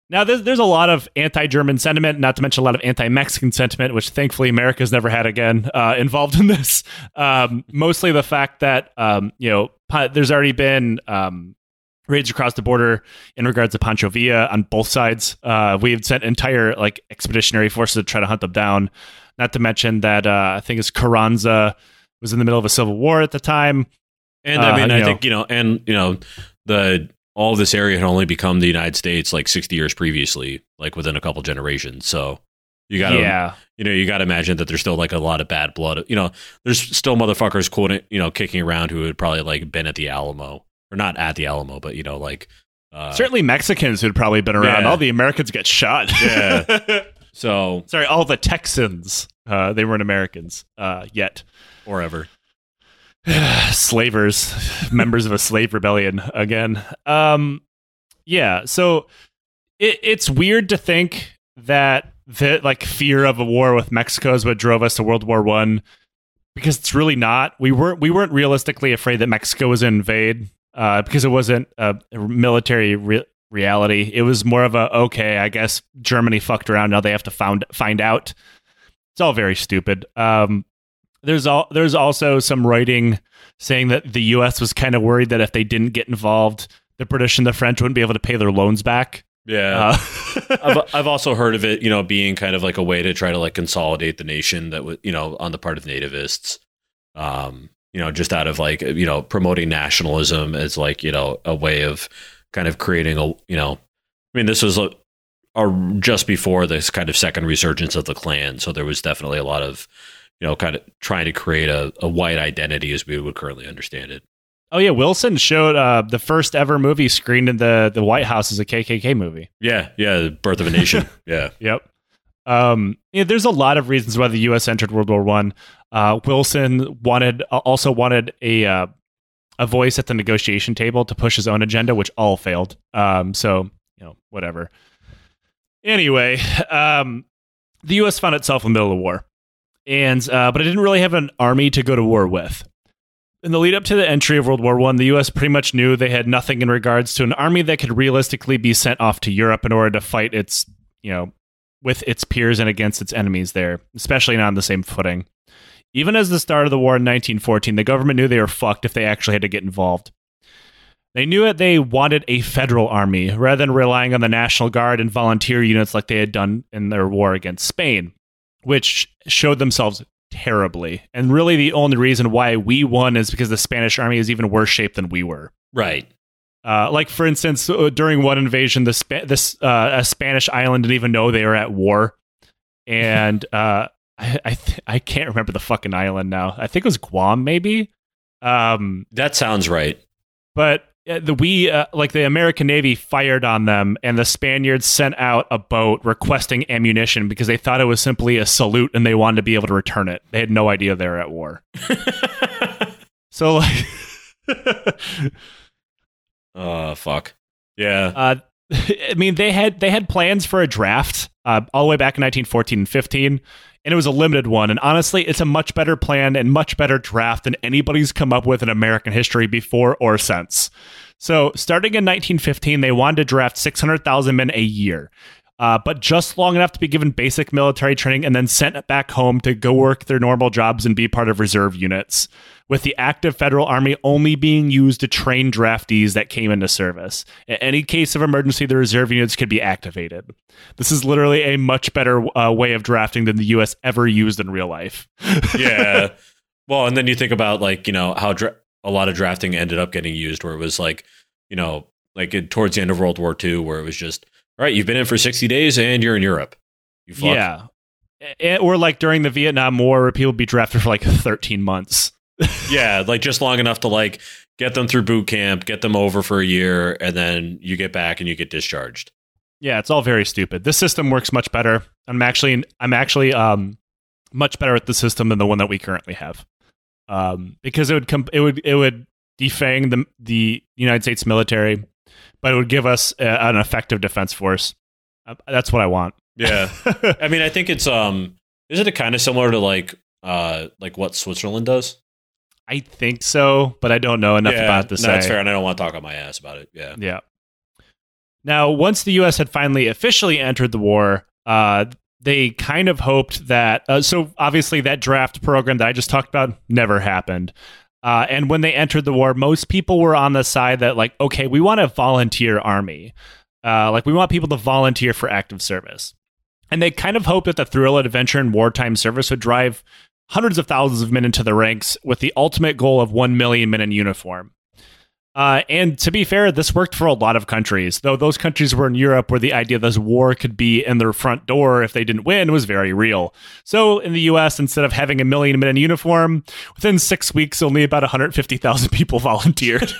Now, there's a lot of anti-German sentiment, not to mention a lot of anti-Mexican sentiment, which thankfully America's never had again involved in this. Mostly the fact that, there's already been... raids across the border in regards to Pancho Villa on both sides. We have sent entire expeditionary forces to try to hunt them down. Not to mention that I think it's Carranza was in the middle of a civil war at the time. And all this area had only become the United States 60 years previously, within a couple generations. So you got to imagine that there's still a lot of bad blood. There's still motherfuckers kicking around who had probably been at the Alamo. Or not at the Alamo, but certainly Mexicans who'd probably been around. Yeah. All the Americans get shot. Yeah. So sorry, all the Texans. They weren't Americans yet, or ever. Slavers, members of a slave rebellion again. So it's weird to think that fear of a war with Mexico is what drove us to World War I, because it's really not. We weren't realistically afraid that Mexico was going to invade. Because it wasn't a military reality. It was more of I guess Germany fucked around. Now they have to find out. It's all very stupid. There's also some writing saying that the U.S. was kind of worried that if they didn't get involved, the British and the French wouldn't be able to pay their loans back. Yeah. I've also heard of it, being kind of a way to try to consolidate the nation that was, on the part of nativists. Just out of promoting nationalism as a way of kind of creating this was just before this kind of second resurgence of the Klan. So there was definitely a lot of, kind of trying to create a white identity as we would currently understand it. Oh yeah, Wilson showed the first ever movie screened in the White House as a KKK movie. Yeah, The Birth of a Nation. Yeah. Yep. There's a lot of reasons why the U.S. entered World War I. Wilson wanted a voice at the negotiation table to push his own agenda, which all failed. Whatever. Anyway, the U.S. found itself in the middle of the war, and but it didn't really have an army to go to war with. In the lead up to the entry of World War I, the U.S. pretty much knew they had nothing in regards to an army that could realistically be sent off to Europe in order to fight its, with its peers and against its enemies there, especially not on the same footing. Even as the start of the war in 1914, the government knew they were fucked if they actually had to get involved. They knew that they wanted a federal army rather than relying on the National Guard and volunteer units like they had done in their war against Spain, which showed themselves terribly. And really the only reason why we won is because the Spanish army is even worse shaped than we were. Right. Like, for instance, during one invasion, a Spanish island didn't even know they were at war. And I can't remember the fucking island now. I think it was Guam, maybe. That sounds right. But the American Navy fired on them, and the Spaniards sent out a boat requesting ammunition because they thought it was simply a salute and they wanted to be able to return it. They had no idea they were at war. So, fuck. Yeah. They had plans for a draft all the way back in 1914 and 15, and it was a limited one. And honestly, it's a much better plan and much better draft than anybody's come up with in American history before or since. So starting in 1915, they wanted to draft 600,000 men a year, but just long enough to be given basic military training and then sent back home to go work their normal jobs and be part of reserve units, with the active federal army only being used to train draftees that came into service. In any case of emergency, the reserve units could be activated. This is literally a much better way of drafting than the U.S. ever used in real life. Yeah. Well, and then you think about, how a lot of drafting ended up getting used, where it was towards the end of World War II, where it was just, all right, you've been in for 60 days and you're in Europe. You fuck. Yeah. Or during the Vietnam War, where people would be drafted for 13 months. Yeah, just long enough to get them through boot camp, get them over for a year, and then you get back and you get discharged. Yeah, it's all very stupid. This system works much better. I'm actually much better at the system than the one that we currently have, because it would defang the United States military, but it would give us an effective defense force. That's what I want. Yeah, I mean, I think it's isn't it kind of similar to what Switzerland does? I think so, but I don't know enough about this. That's fair, and I don't want to talk on my ass about it. Yeah. Yeah. Now, once the U.S. had finally officially entered the war, they kind of hoped that... so, obviously, that draft program that I just talked about never happened. And when they entered the war, most people were on the side that, okay, we want a volunteer army. We want people to volunteer for active service. And they kind of hoped that the thrill and adventure in wartime service would drive hundreds of thousands of men into the ranks, with the ultimate goal of 1 million men in uniform. And to be fair, this worked for a lot of countries, though those countries were in Europe, where the idea this war could be in their front door if they didn't win was very real. So in the U.S., instead of having 1 million men in uniform, within 6 weeks, only about 150,000 people volunteered.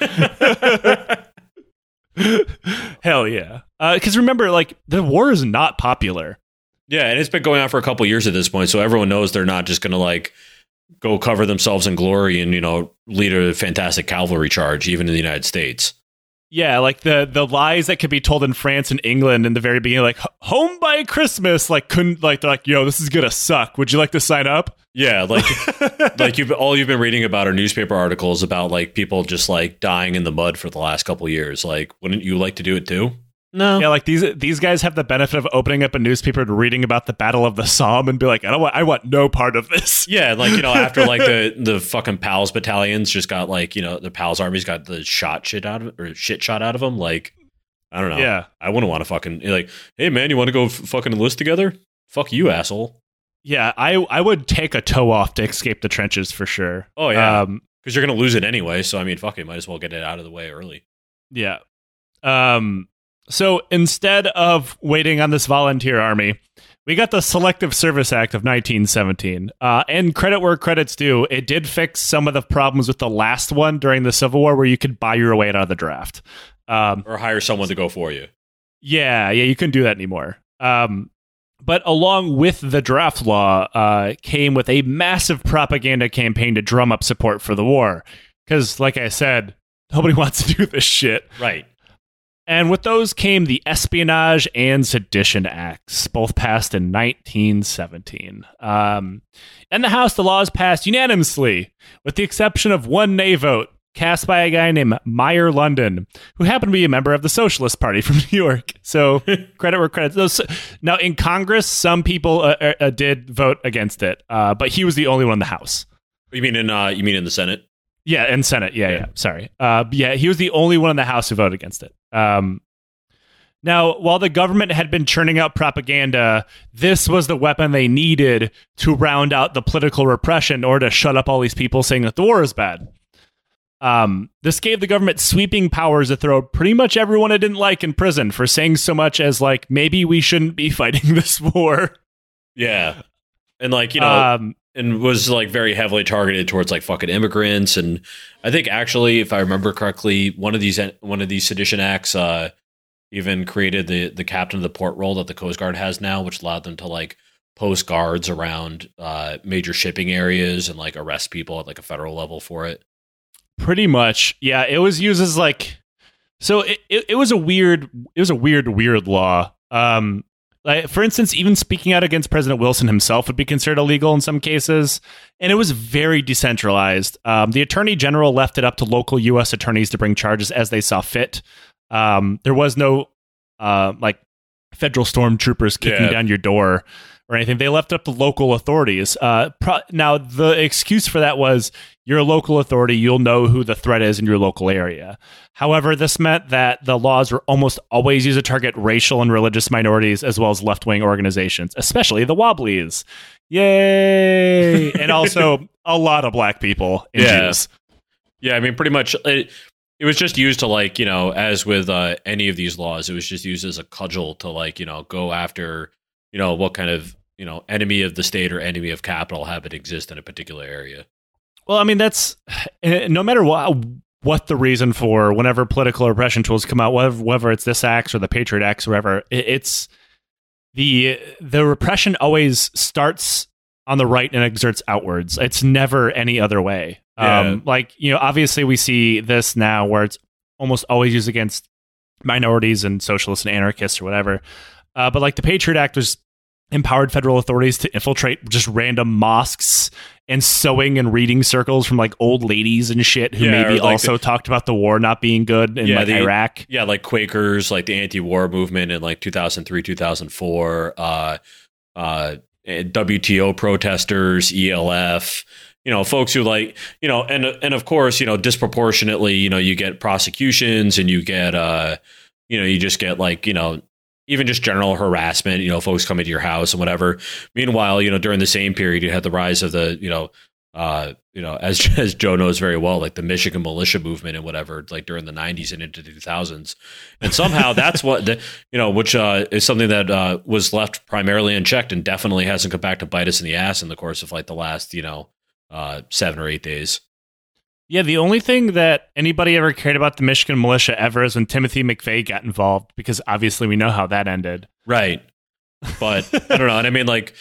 Hell yeah. Because remember, the war is not popular. Yeah, and it's been going on for a couple of years at this point, so everyone knows they're not just going to go cover themselves in glory and lead a fantastic cavalry charge, even in the United States. Yeah, the lies that could be told in France and England in the very beginning, home by Christmas, they're this is gonna suck. Would you like to sign up? Yeah, you've been reading about are newspaper articles about people just dying in the mud for the last couple of years. Wouldn't you like to do it too? No. Yeah, these guys have the benefit of opening up a newspaper and reading about the Battle of the Somme and be like, I want no part of this. Yeah, after the fucking PAL's battalions just got the PAL's armies got the shit shot out of them. I don't know. Yeah, I wouldn't want to fucking hey man, you want to go fucking enlist together? Fuck you, asshole. Yeah, I would take a toe off to escape the trenches for sure. Oh yeah, because you're gonna lose it anyway. So I mean, fuck it, might as well get it out of the way early. Yeah. So instead of waiting on this volunteer army, We got the Selective Service Act of 1917, and credit where credit's due. It did fix some of the problems with the last one during the Civil War, where you could buy your way out of the draft. Or hire someone to go for you. Yeah, you couldn't do that anymore. But along with the draft law came with a massive propaganda campaign to drum up support for the war. Because, like I said, nobody wants to do this shit. Right. And with those came the Espionage and Sedition Acts, both passed in 1917. In the House, the laws passed unanimously, with the exception of one nay vote, cast by a guy named Meyer London, who happened to be a member of the Socialist Party from New York. So credit where credit's due. Now, in Congress, some people did vote against it, but he was the only one in the House. You mean in the Senate? Yeah, in Senate. Yeah. Sorry. He was the only one in the House who voted against it. Now, while the government had been churning out propaganda, this was the weapon they needed to round out the political repression or to shut up all these people saying that the war is bad. This gave the government sweeping powers to throw pretty much everyone it didn't like in prison for saying so much as, like, maybe we shouldn't be fighting this war. Yeah. And, like, you know... And was, like, very heavily targeted towards, like, fucking immigrants. And I think, actually, if I remember correctly, one of these sedition acts even created the captain of the port role that the Coast Guard has now, which allowed them to, like, post guards around major shipping areas and, like, arrest people at, like, a federal level for it. Pretty much. Yeah, it was used as, like... So it was a weird law. Like, for instance, even speaking out against President Wilson himself would be considered illegal in some cases, and it was very decentralized. The attorney general left it up to local U.S. attorneys to bring charges as they saw fit. There was no federal stormtroopers kicking down your door or anything. They left it up to local authorities. Now, the excuse for that was you're a local authority. You'll know who the threat is in your local area. However, this meant that the laws were almost always used to target racial and religious minorities as well as left-wing organizations, especially the Wobblies. Yay! And also a lot of black people and Jews. Yeah, I mean, pretty much it was just used to, like, you know, as with any of these laws, it was just used as a cudgel to, like, you know, go after, you know, what kind of, you know, enemy of the state or enemy of capital have it exist in a particular area. Well, I mean, that's no matter what the reason for whenever political repression tools come out, whether it's this act or the Patriot Act or whatever, it's the repression always starts on the right and exerts outwards. It's never any other way. Yeah. Like, you know, obviously we see this now where it's almost always used against minorities and socialists and anarchists or whatever. But like the Patriot Act was empowered federal authorities to infiltrate just random mosques and sewing and reading circles from, like, old ladies and shit who maybe like also talked about the war not being good in like Iraq. Yeah, like Quakers, like the anti-war movement in like 2003, 2004, WTO protesters, ELF, you know, folks who, like, you know, and of course, you know, disproportionately, you know, you get prosecutions and you get, you know, you just get, like, you know, even just general harassment, you know, folks coming to your house and whatever. Meanwhile, you know, during the same period, you had the rise of the, you know, as Joe knows very well, like the Michigan militia movement and whatever, like during the 90s and into the 2000s. And somehow that's what, you know, which is something that was left primarily unchecked and definitely hasn't come back to bite us in the ass in the course of like the last, you know, 7 or 8 days. Yeah, the only thing that anybody ever cared about the Michigan militia ever is when Timothy McVeigh got involved, because obviously we know how that ended. Right. But I don't know. And I mean, like,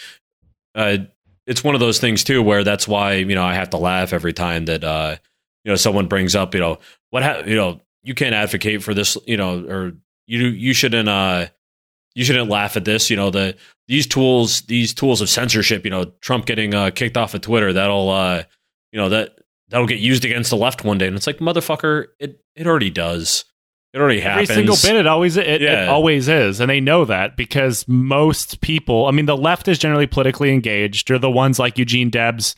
it's one of those things, too, where that's why, you know, I have to laugh every time that, you know, someone brings up, you know, you can't advocate for this, you know, or you shouldn't laugh at this. You know, these tools of censorship, you know, Trump getting kicked off of Twitter, that'll, you know, that'll get used against the left one day. And it's like, motherfucker, it already does. It already happens. Every single bit, it always is. And they know that because most people, I mean, the left is generally politically engaged. They're the ones like Eugene Debs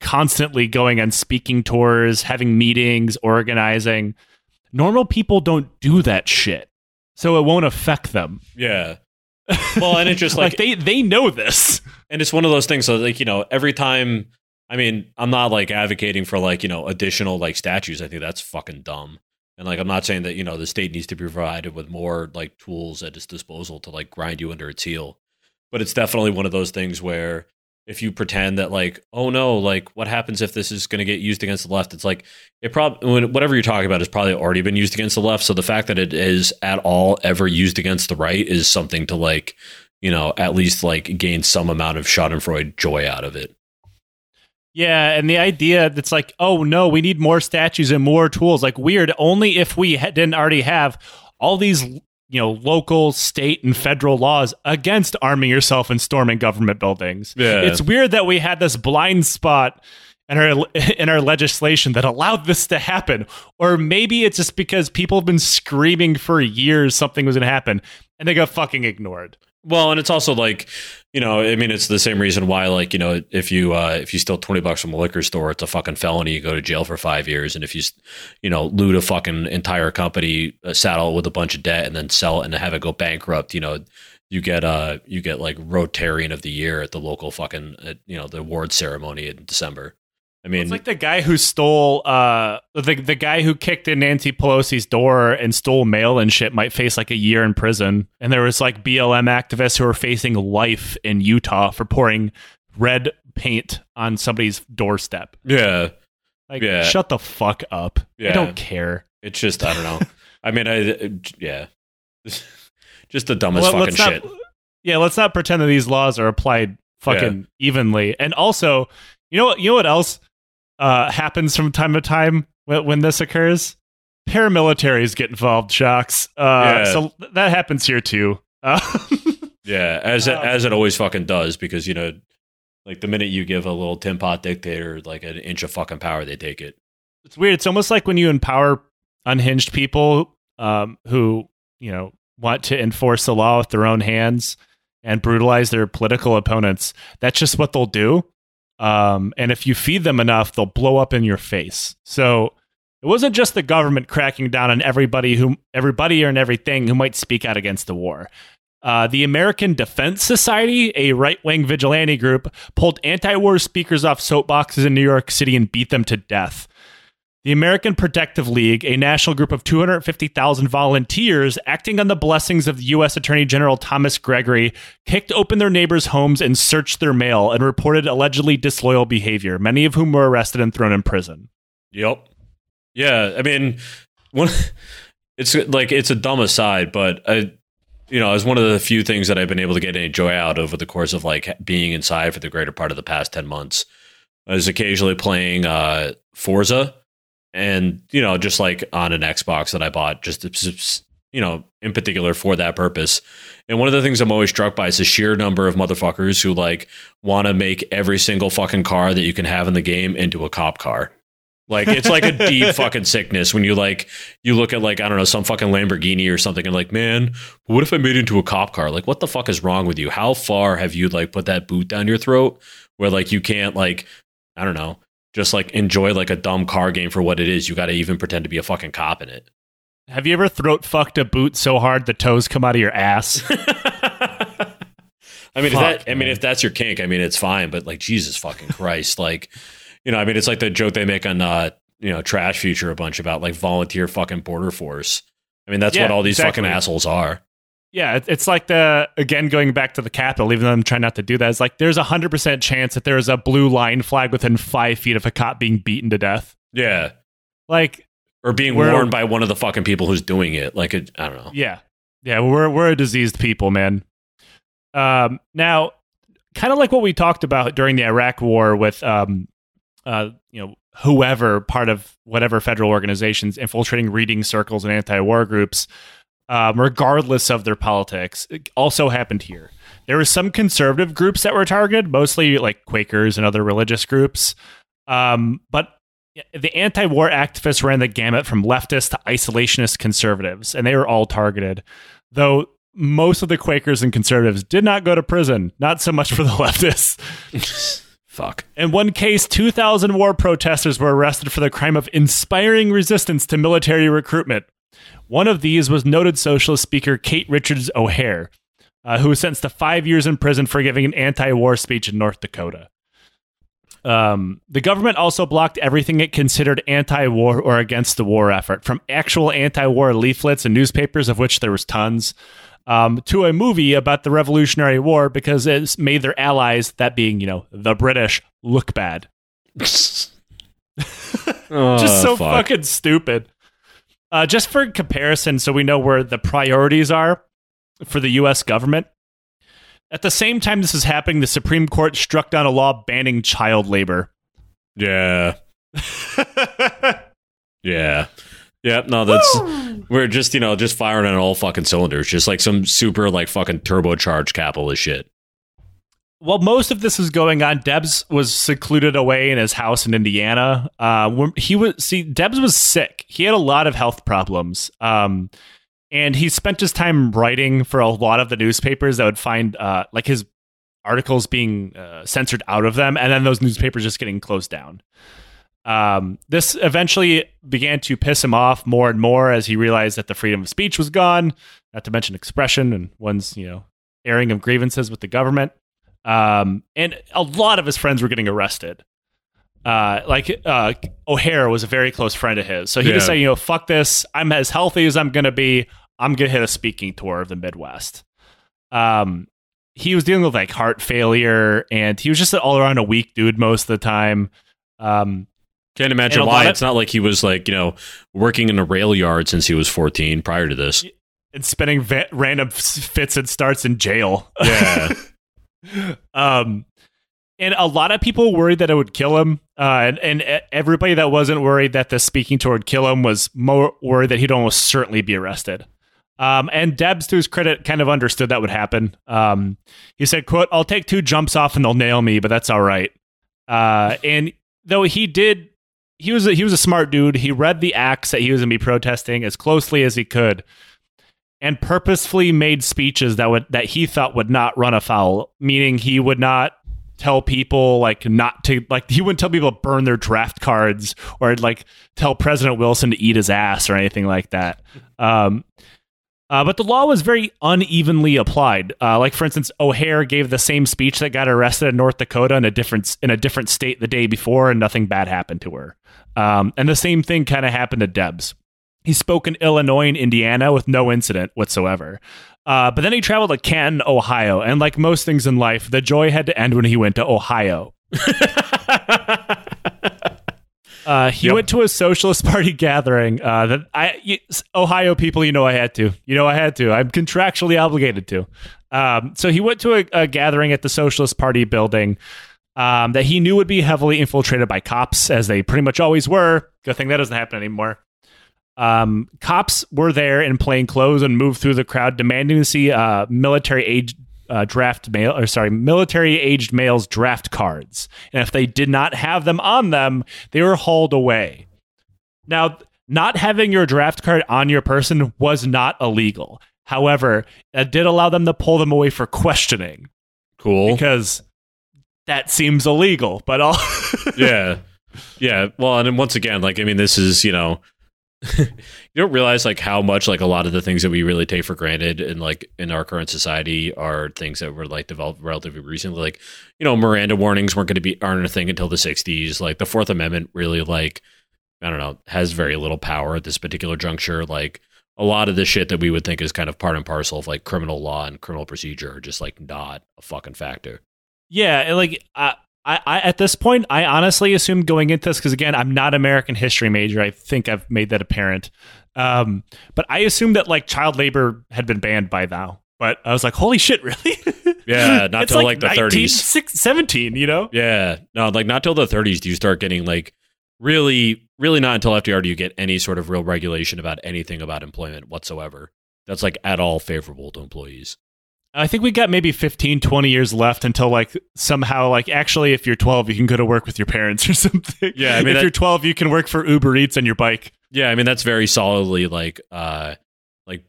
constantly going on speaking tours, having meetings, organizing. Normal people don't do that shit. So it won't affect them. Yeah. Well, and it's just like they know this. And it's one of those things. So, like, you know, every time, I mean, I'm not, like, advocating for, like, you know, additional, like, statues. I think that's fucking dumb. And, like, I'm not saying that, you know, the state needs to be provided with more, like, tools at its disposal to, like, grind you under its heel. But it's definitely one of those things where if you pretend that like, oh no, like what happens if this is going to get used against the left? It's like it probably, whatever you're talking about has probably already been used against the left. So the fact that it is at all ever used against the right is something to like, you know, at least like gain some amount of Schadenfreude joy out of it. Yeah. And the idea that's like, oh no, we need more statues and more tools. Like weird. Only if we didn't already have all these, you know, local, state, and federal laws against arming yourself and storming government buildings. Yeah. It's weird that we had this blind spot in our legislation that allowed this to happen. Or maybe it's just because people have been screaming for years something was going to happen, and they got fucking ignored. Well, and it's also like, you know, I mean, it's the same reason why, like, you know, if you steal $20 from a liquor store, it's a fucking felony. You go to jail for 5 years. And if you, you know, loot a fucking entire company, saddle it with a bunch of debt and then sell it and have it go bankrupt, you know, you get like Rotarian of the Year at the local fucking, you know, the award ceremony in December. I mean, it's like the guy who stole the guy who kicked in Nancy Pelosi's door and stole mail and shit might face like a year in prison. And there was like BLM activists who were facing life in Utah for pouring red paint on somebody's doorstep. Yeah. Like, yeah. Shut the fuck up. Yeah. I don't care. It's just, I don't know. I mean, yeah, just the dumbest fucking shit. Yeah. Let's not pretend that these laws are applied fucking evenly. And also, you know what else? Happens from time to time when this occurs. Paramilitaries get involved, Shocks. So that happens here too. Yeah, as it always fucking does, because you know, like the minute you give a little tin pot dictator like an inch of fucking power, they take it. It's weird. It's almost like when you empower unhinged people who you know want to enforce the law with their own hands and brutalize their political opponents. That's just what they'll do. And if you feed them enough, they'll blow up in your face. So it wasn't just the government cracking down on everybody and everything who might speak out against the war. The American Defense Society, a right-wing vigilante group, pulled anti-war speakers off soapboxes in New York City and beat them to death. The American Protective League, a national group of 250,000 volunteers acting on the blessings of the U.S. Attorney General Thomas Gregory, kicked open their neighbors' homes and searched their mail and reported allegedly disloyal behavior, many of whom were arrested and thrown in prison. Yep. Yeah, I mean, it's a dumb aside, but it's one of the few things that I've been able to get any joy out over the course of like being inside for the greater part of the past 10 months. I was occasionally playing Forza. And, you know, just like on an Xbox that I bought just, you know, in particular for that purpose. And one of the things I'm always struck by is the sheer number of motherfuckers who like want to make every single fucking car that you can have in the game into a cop car. Like, it's like a deep fucking sickness when you like you look at like, I don't know, some fucking Lamborghini or something and like, man, what if I made it into a cop car? Like, what the fuck is wrong with you? How far have you like put that boot down your throat where like you can't like, I don't know. Just like enjoy like a dumb car game for what it is. You got to even pretend to be a fucking cop in it. Have you ever throat fucked a boot so hard the toes come out of your ass? I mean, if that's your kink, I mean, it's fine. But like, Jesus fucking Christ, like, you know, I mean, it's like the joke they make on, Trash Future a bunch about like volunteer fucking border force. I mean, that's what all these fucking assholes are. Yeah, it's like going back to the Capitol, even though I'm trying not to do that, it's like there's 100% chance that there is a blue line flag within 5 feet of a cop being beaten to death. Yeah. Like. Or being warned by one of the fucking people who's doing it. Like, I don't know. Yeah. Yeah, we're a diseased people, man. Now, kind of like what we talked about during the Iraq war with, whoever part of whatever federal organizations infiltrating reading circles and anti-war groups. Regardless of their politics, it also happened here. There were some conservative groups that were targeted, mostly like Quakers and other religious groups. But the anti-war activists ran the gamut from leftists to isolationist conservatives, and they were all targeted. Though most of the Quakers and conservatives did not go to prison, not so much for the leftists. Fuck. In one case, 2,000 war protesters were arrested for the crime of inspiring resistance to military recruitment. One of these was noted socialist speaker Kate Richards O'Hare, who was sentenced to 5 years in prison for giving an anti-war speech in North Dakota. The government also blocked everything it considered anti-war or against the war effort, from actual anti-war leaflets and newspapers, of which there was tons, to a movie about the Revolutionary War because it's made their allies, that being, you know, the British, look bad. Fucking stupid. Just for comparison, so we know where the priorities are for the U.S. government. At the same time this is happening, the Supreme Court struck down a law banning child labor. Yeah. Yeah. Yeah, no, that's... Woo! We're just, you know, just firing on all fucking cylinders. Just like some super, like, fucking turbocharged capitalist shit. While most of this is going on, Debs was secluded away in his house in Indiana. Debs was sick. He had a lot of health problems. And he spent his time writing for a lot of the newspapers that would find, like, his articles being censored out of them, and then those newspapers just getting closed down. This eventually began to piss him off more and more as he realized that the freedom of speech was gone, not to mention expression and one's, you know, airing of grievances with the government. And a lot of his friends were getting arrested. O'Hare was a very close friend of his. So he decided, you know, fuck this. I'm as healthy as I'm going to be. I'm going to hit a speaking tour of the Midwest. He was dealing with like heart failure and he was just all around a weak dude most of the time. Can't imagine why. It's not like he was like, you know, working in a rail yard since he was 14 prior to this. And spending random fits and starts in jail. Yeah. And a lot of people worried that it would kill him, and everybody that wasn't worried that the speaking tour would kill him was more worried that he'd almost certainly be arrested. And Debs, to his credit, kind of understood that would happen. He said, quote, "I'll take two jumps off and they'll nail me, but that's all right." And though he was a smart dude. He read the acts that he was going to be protesting as closely as he could, and purposefully made speeches that he thought would not run afoul, meaning he would not tell people he wouldn't tell people to burn their draft cards or like tell President Wilson to eat his ass or anything like that. But the law was very unevenly applied. Like for instance, O'Hare gave the same speech that got arrested in North Dakota in a different state the day before, and nothing bad happened to her. And the same thing kind of happened to Debs. He spoke in Illinois and Indiana with no incident whatsoever. But then he traveled to Canton, Ohio. And like most things in life, the joy had to end when he went to Ohio. He went to a Socialist Party gathering. Ohio people, you know I had to. I'm contractually obligated to. So he went to a gathering at the Socialist Party building that he knew would be heavily infiltrated by cops, as they pretty much always were. Good thing that doesn't happen anymore. Cops were there in plain clothes and moved through the crowd, demanding to see military-aged males' draft cards. And if they did not have them on them, they were hauled away. Now, not having your draft card on your person was not illegal. However, that did allow them to pull them away for questioning. Cool. Because that seems illegal, but all... Yeah. Yeah. Well, and then once again, like, I mean, this is, you know... You don't realize like how much like a lot of the things that we really take for granted and like in our current society are things that were like developed relatively recently. Like, you know, Miranda warnings aren't a thing until the 1960s. Like the Fourth Amendment really, like, I don't know, has very little power at this particular juncture. Like a lot of the shit that we would think is kind of part and parcel of like criminal law and criminal procedure are just like not a fucking factor. Yeah. And like, I at this point, I honestly assume going into this, because again, I'm not American history major. I think I've made that apparent. But I assumed that like child labor had been banned by now. But I was like, holy shit, really? Yeah, not till like the 19, 30s. 17, you know? Yeah. No, like not till the 30s do you start getting like really, really not until FDR do you get any sort of real regulation about anything about employment whatsoever. That's like at all favorable to employees. I think we got maybe 15, 20 years left until like somehow like actually if you're 12, you can go to work with your parents or something. Yeah, I mean, if you're 12, you can work for Uber Eats on your bike. Yeah, I mean, that's very solidly like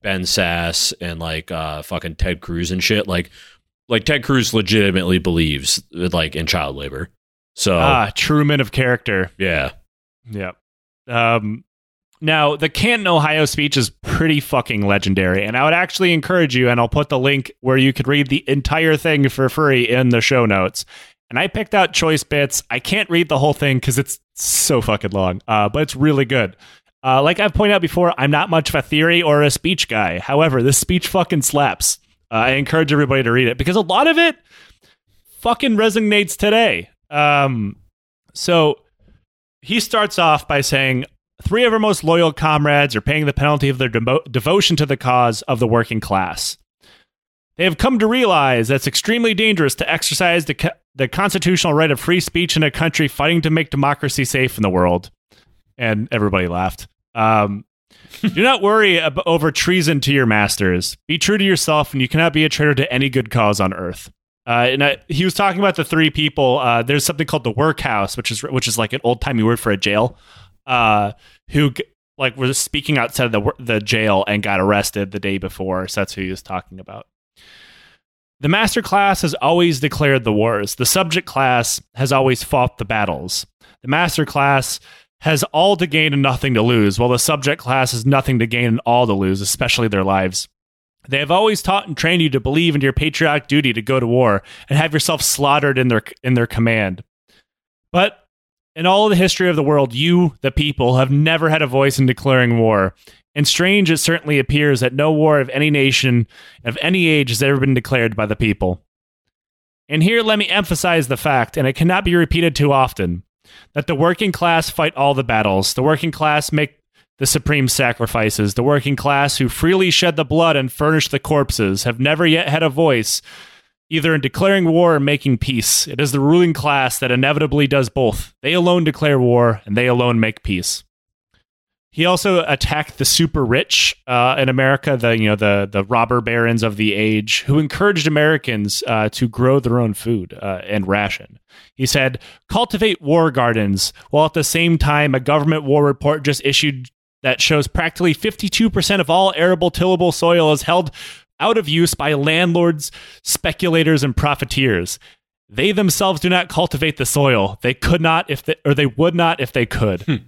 Ben Sass and like fucking Ted Cruz and shit. Like Ted Cruz legitimately believes like in child labor. So true men of character. Yeah. Yeah. Now, the Canton, Ohio speech is pretty fucking legendary, and I would actually encourage you, and I'll put the link where you could read the entire thing for free in the show notes. And I picked out choice bits. I can't read the whole thing because it's so fucking long, but it's really good. Like I've pointed out before, I'm not much of a theory or a speech guy. However, this speech fucking slaps. I encourage everybody to read it because a lot of it fucking resonates today. So he starts off by saying, "Three of our most loyal comrades are paying the penalty of their devotion to the cause of the working class. They have come to realize that it's extremely dangerous to exercise the constitutional right of free speech in a country fighting to make democracy safe in the world." And everybody laughed. Do not worry over treason to your masters. Be true to yourself, and you cannot be a traitor to any good cause on earth. He was talking about the three people. There's something called the workhouse, which is like an old timey word for a jail. Who like were speaking outside of the jail and got arrested the day before. So that's who he was talking about. The master class has always declared the wars. The subject class has always fought the battles. The master class has all to gain and nothing to lose, while the subject class has nothing to gain and all to lose, especially their lives. They have always taught and trained you to believe in your patriotic duty to go to war and have yourself slaughtered in their command. But in all of the history of the world, you, the people, have never had a voice in declaring war. And strange it certainly appears that no war of any nation, of any age, has ever been declared by the people. And here let me emphasize the fact, and it cannot be repeated too often, that the working class fight all the battles. The working class make the supreme sacrifices. The working class, who freely shed the blood and furnish the corpses, have never yet had a voice, either in declaring war or making peace. It is the ruling class that inevitably does both. They alone declare war, and they alone make peace. He also attacked the super rich in America, the robber barons of the age, who encouraged Americans to grow their own food and ration. He said, "Cultivate war gardens," while at the same time a government war report just issued that shows practically 52% of all arable tillable soil is held out of use by landlords, speculators, and profiteers. They themselves do not cultivate the soil. They could not, they would not if they could.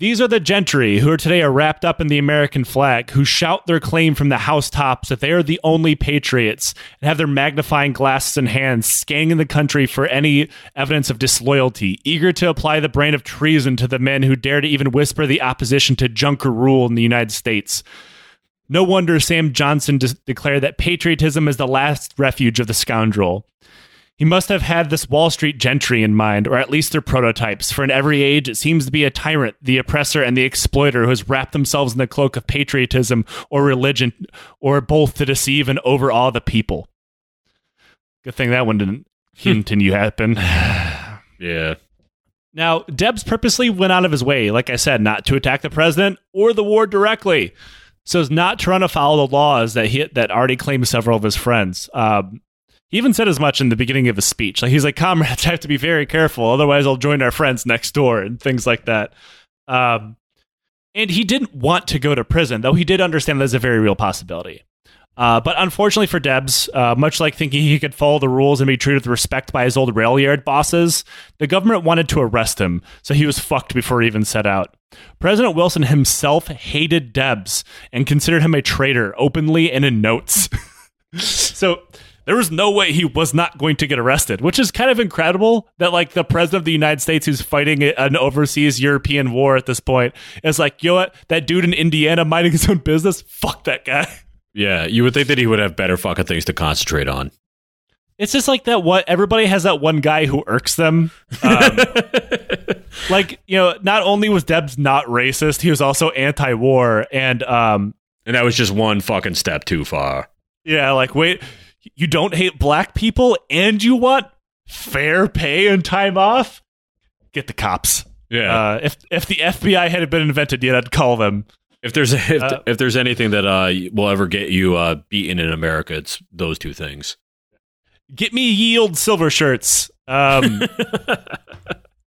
These are the gentry who are today are wrapped up in the American flag, who shout their claim from the housetops that they are the only patriots and have their magnifying glasses in hand, scanning the country for any evidence of disloyalty, eager to apply the brand of treason to the men who dare to even whisper the opposition to Junker rule in the United States. No wonder Sam Johnson declared that patriotism is the last refuge of the scoundrel. He must have had this Wall Street gentry in mind, or at least their prototypes, for in every age it seems to be a tyrant, the oppressor, and the exploiter who has wrapped themselves in the cloak of patriotism or religion, or both, to deceive and overawe the people. Good thing that one didn't continue happen. Yeah. Now, Debs purposely went out of his way, like I said, not to attack the president or the war directly, so as not to run afoul of the laws that already claimed several of his friends. He even said as much in the beginning of his speech. Like, he's like, "Comrades, I have to be very careful, otherwise I'll join our friends next door," and things like that. And he didn't want to go to prison, though he did understand that's a very real possibility. But unfortunately for Debs, much like thinking he could follow the rules and be treated with respect by his old rail yard bosses, the government wanted to arrest him, so he was fucked before he even set out. President Wilson himself hated Debs and considered him a traitor openly and in notes. So there was no way he was not going to get arrested, which is kind of incredible that, like, the president of the United States, who's fighting an overseas European war at this point, is like, "You know what? That dude in Indiana minding his own business? Fuck that guy." Yeah, you would think that he would have better fucking things to concentrate on. It's just like that. What everybody has that one guy who irks them. Not only was Debs not racist, he was also anti-war, and that was just one fucking step too far. Yeah, like, wait, you don't hate black people, and you want fair pay and time off? Get the cops. Yeah. If the FBI had been invented yet, I'd call them. If there's anything that will ever get you beaten in America, it's those two things. Get me ye old silver shirts.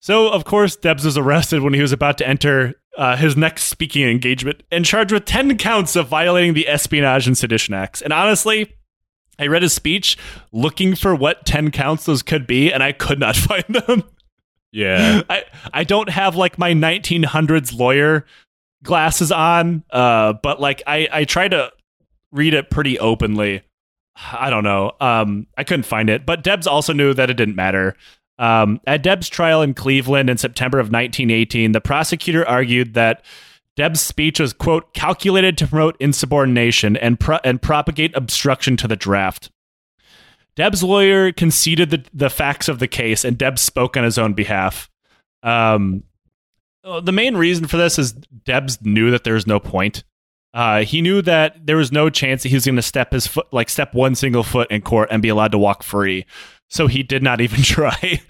So, of course, Debs was arrested when he was about to enter his next speaking engagement and charged with 10 counts of violating the Espionage and Sedition Acts. And honestly, I read his speech looking for what 10 counts those could be, and I could not find them. Yeah. I don't have, like, my 1900s lawyer glasses on, but like I try to read it pretty openly. I don't know. I couldn't find it, but Debs also knew that it didn't matter. At Debs' trial in Cleveland in September of 1918, the prosecutor argued that Debs' speech was, quote, calculated to promote insubordination and propagate obstruction to the draft. Debs' lawyer conceded the facts of the case, and Debs spoke on his own behalf. The main reason for this is Debs knew that there was no point. He knew that there was no chance that he was going to step one single foot in court and be allowed to walk free. So he did not even try.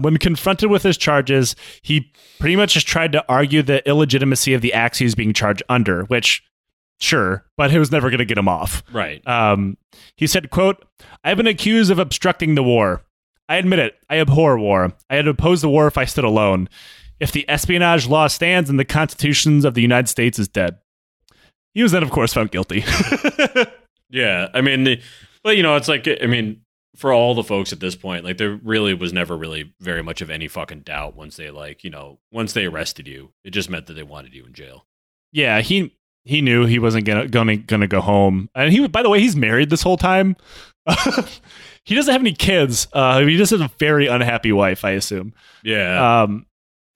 When confronted with his charges, he pretty much just tried to argue the illegitimacy of the acts he was being charged under, which, sure, but it was never going to get him off. Right. He said, quote, "I've been accused of obstructing the war. I admit it. I abhor war. I had opposed the war if I stood alone. If the espionage law stands and the constitutions of the United States is dead." He was then, of course, found guilty. Yeah, I mean, for all the folks at this point, like, there really was never really very much of any fucking doubt once they arrested you. It just meant that they wanted you in jail. Yeah, he knew he wasn't gonna go home, and he, by the way, he's married this whole time. He doesn't have any kids. He just has a very unhappy wife, I assume. Yeah.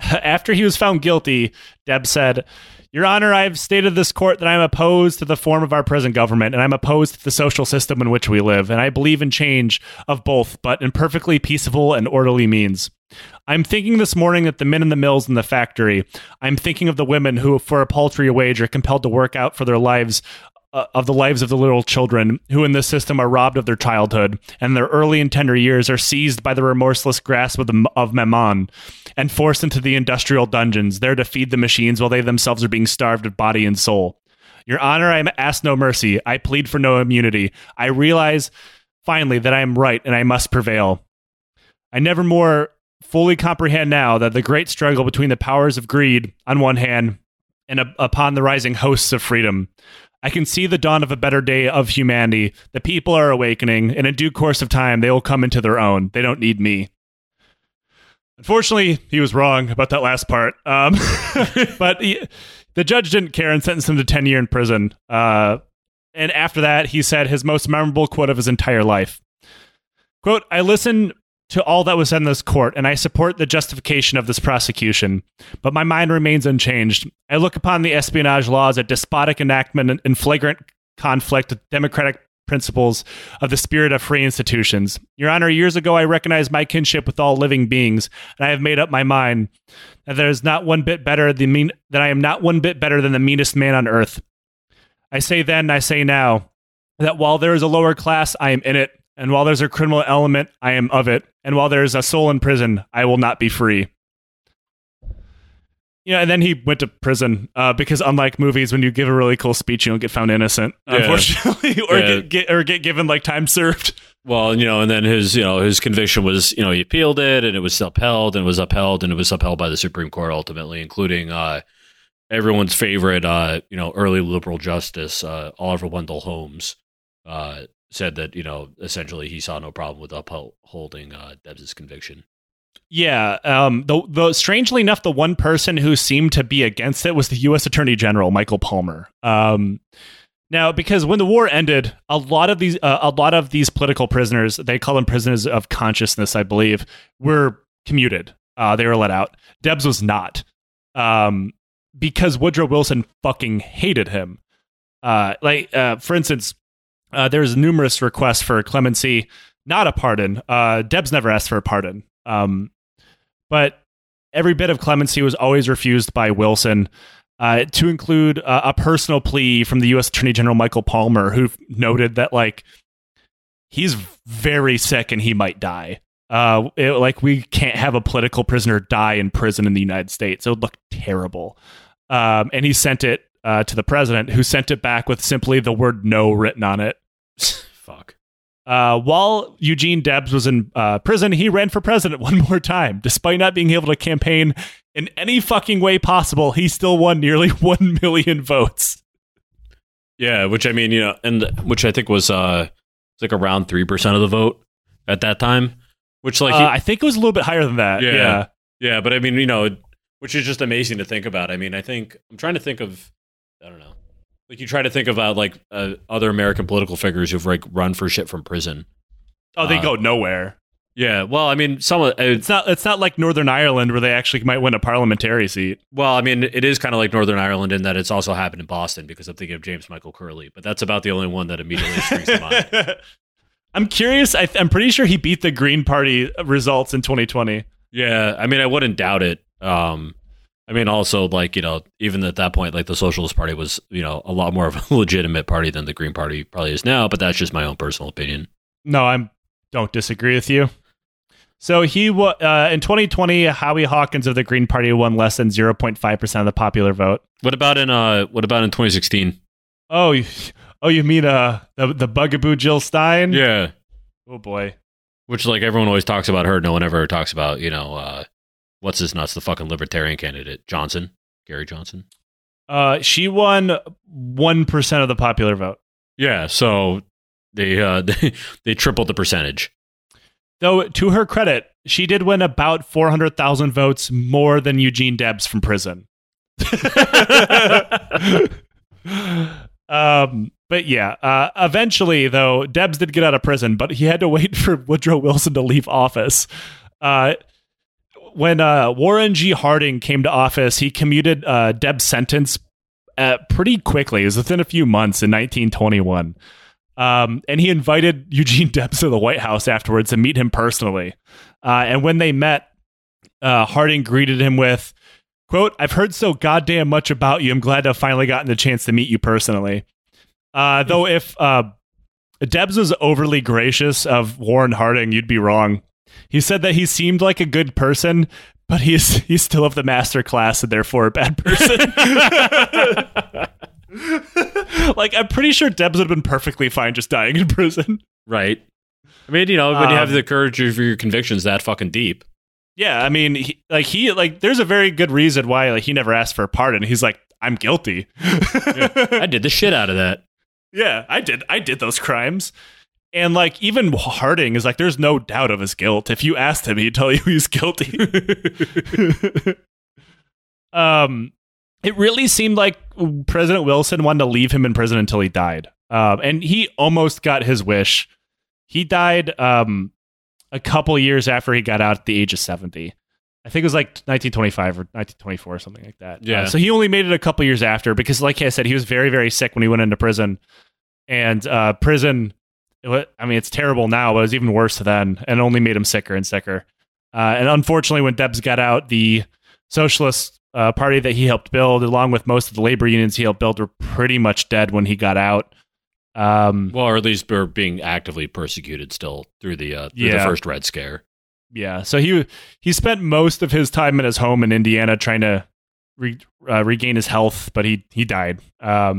After he was found guilty, Debs said, "Your Honor, I have stated to this court that I am opposed to the form of our present government, and I am opposed to the social system in which we live, and I believe in change of both, but in perfectly peaceable and orderly means. I'm thinking this morning that the men in the mills and the factory, I'm thinking of the women who, for a paltry wage, are compelled to work out for their lives, of the lives of the little children, who in this system are robbed of their childhood, and their early and tender years are seized by the remorseless grasp of Mammon, and forced into the industrial dungeons, there to feed the machines while they themselves are being starved of body and soul. Your Honor, I ask no mercy. I plead for no immunity. I realize, finally, that I am right and I must prevail. I never more fully comprehend now that the great struggle between the powers of greed, on one hand, and upon the rising hosts of freedom. I can see the dawn of a better day of humanity. The people are awakening, and in due course of time, they will come into their own. They don't need me." Unfortunately, he was wrong about that last part. But the judge didn't care and sentenced him to 10 years in prison. And after that, he said his most memorable quote of his entire life. Quote, "I listen to all that was said in this court, and I support the justification of this prosecution, but my mind remains unchanged. I look upon the espionage law as a despotic enactment in flagrant conflict with democratic principles of the spirit of free institutions. Your Honor, years ago, I recognized my kinship with all living beings, and I have made up my mind that I am not one bit better than the meanest man on earth. I say then, I say now, that while there is a lower class, I am in it, and while there's a criminal element, I am of it, and while there's a soul in prison, I will not be free." Yeah, and then he went to prison because, unlike movies, when you give a really cool speech, you don't get found innocent, unfortunately, or get given like time served. Well, and then his conviction was, he appealed it, and it was upheld, and it was upheld, and it was upheld by the Supreme Court ultimately, including everyone's favorite, early liberal justice Oliver Wendell Holmes, said that essentially he saw no problem with upholding Debs' conviction. Yeah, strangely enough, the one person who seemed to be against it was the U.S. Attorney General, Michael Palmer. Now, because when the war ended, a lot of these political prisoners, they call them prisoners of consciousness, I believe, were commuted. They were let out. Debs was not, because Woodrow Wilson fucking hated him. For instance, there's numerous requests for clemency, not a pardon. Debs never asked for a pardon. But every bit of clemency was always refused by Wilson, to include a personal plea from the U.S. Attorney General Michael Palmer, who noted that he's very sick and he might die. We can't have a political prisoner die in prison in the United States. It would look terrible. And he sent it to the president, who sent it back with simply the word "no" written on it. Fuck. While Eugene Debs was in prison, he ran for president one more time. Despite not being able to campaign in any fucking way possible, he still won nearly 1 million votes. Yeah, which I mean, which I think was around 3% of the vote at that time. Which I think it was a little bit higher than that. Yeah, but I mean, which is just amazing to think about. I mean, I'm trying to think of, I don't know. You try to think about other American political figures who've run for shit from prison. Oh, they go nowhere. Yeah, well, I mean, it's not like Northern Ireland where they actually might win a parliamentary seat. Well, I mean, it is kind of like Northern Ireland in that it's also happened in Boston because I'm thinking of James Michael Curley, but that's about the only one that immediately springs to mind. I'm curious. I'm pretty sure he beat the Green Party results in 2020. Yeah, I mean, I wouldn't doubt it. I mean, also, like, you know, even at that point, like, the Socialist Party was, you know, a lot more of a legitimate party than the Green Party probably is now, but that's just my own personal opinion. No, I don't disagree with you. So in 2020, Howie Hawkins of the Green Party won less than 0.5% of the popular vote. What about in 2016? Oh, you mean the bugaboo Jill Stein? Yeah. Oh boy. Which, like, everyone always talks about her. No one ever talks about, you know, what's his nuts, the fucking libertarian candidate, Johnson, Gary Johnson. She won 1% of the popular vote. Yeah, so they tripled the percentage. Though, to her credit, she did win about 400,000 votes more than Eugene Debs from prison. But yeah, eventually, though, Debs did get out of prison, but he had to wait for Woodrow Wilson to leave office. When Warren G. Harding came to office, he commuted Debs' sentence pretty quickly. It was within a few months in 1921. And he invited Eugene Debs to the White House afterwards to meet him personally. And when they met, Harding greeted him with, quote, "I've heard so goddamn much about you. I'm glad to have finally gotten the chance to meet you personally." Though if Debs was overly gracious of Warren Harding, you'd be wrong. He said that he seemed like a good person, but he's still of the master class and therefore a bad person. Like, I'm pretty sure Debs would have been perfectly fine just dying in prison. Right. I mean, you know, when you have the courage of your convictions that fucking deep. Yeah, I mean, he there's a very good reason why, like, he never asked for a pardon. He's like, I'm guilty. Yeah, I did the shit out of that. Yeah, I did those crimes. And, like, even Harding is like, there's no doubt of his guilt. If you asked him, he'd tell you he's guilty. It really seemed like President Wilson wanted to leave him in prison until he died. And he almost got his wish. He died a couple years after he got out at the age of 70. I think it was like 1925 or 1924 or something like that. Yeah. So he only made it a couple years after because, like I said, he was very, very sick when he went into prison. And prison, I mean, it's terrible now, but it was even worse then and only made him sicker and sicker. And unfortunately, when Debs got out, the Socialist party that he helped build, along with most of the labor unions he helped build, were pretty much dead when he got out. Well, or at least were being actively persecuted still through the first Red Scare. Yeah, so he spent most of his time at his home in Indiana trying to regain his health, but he died. I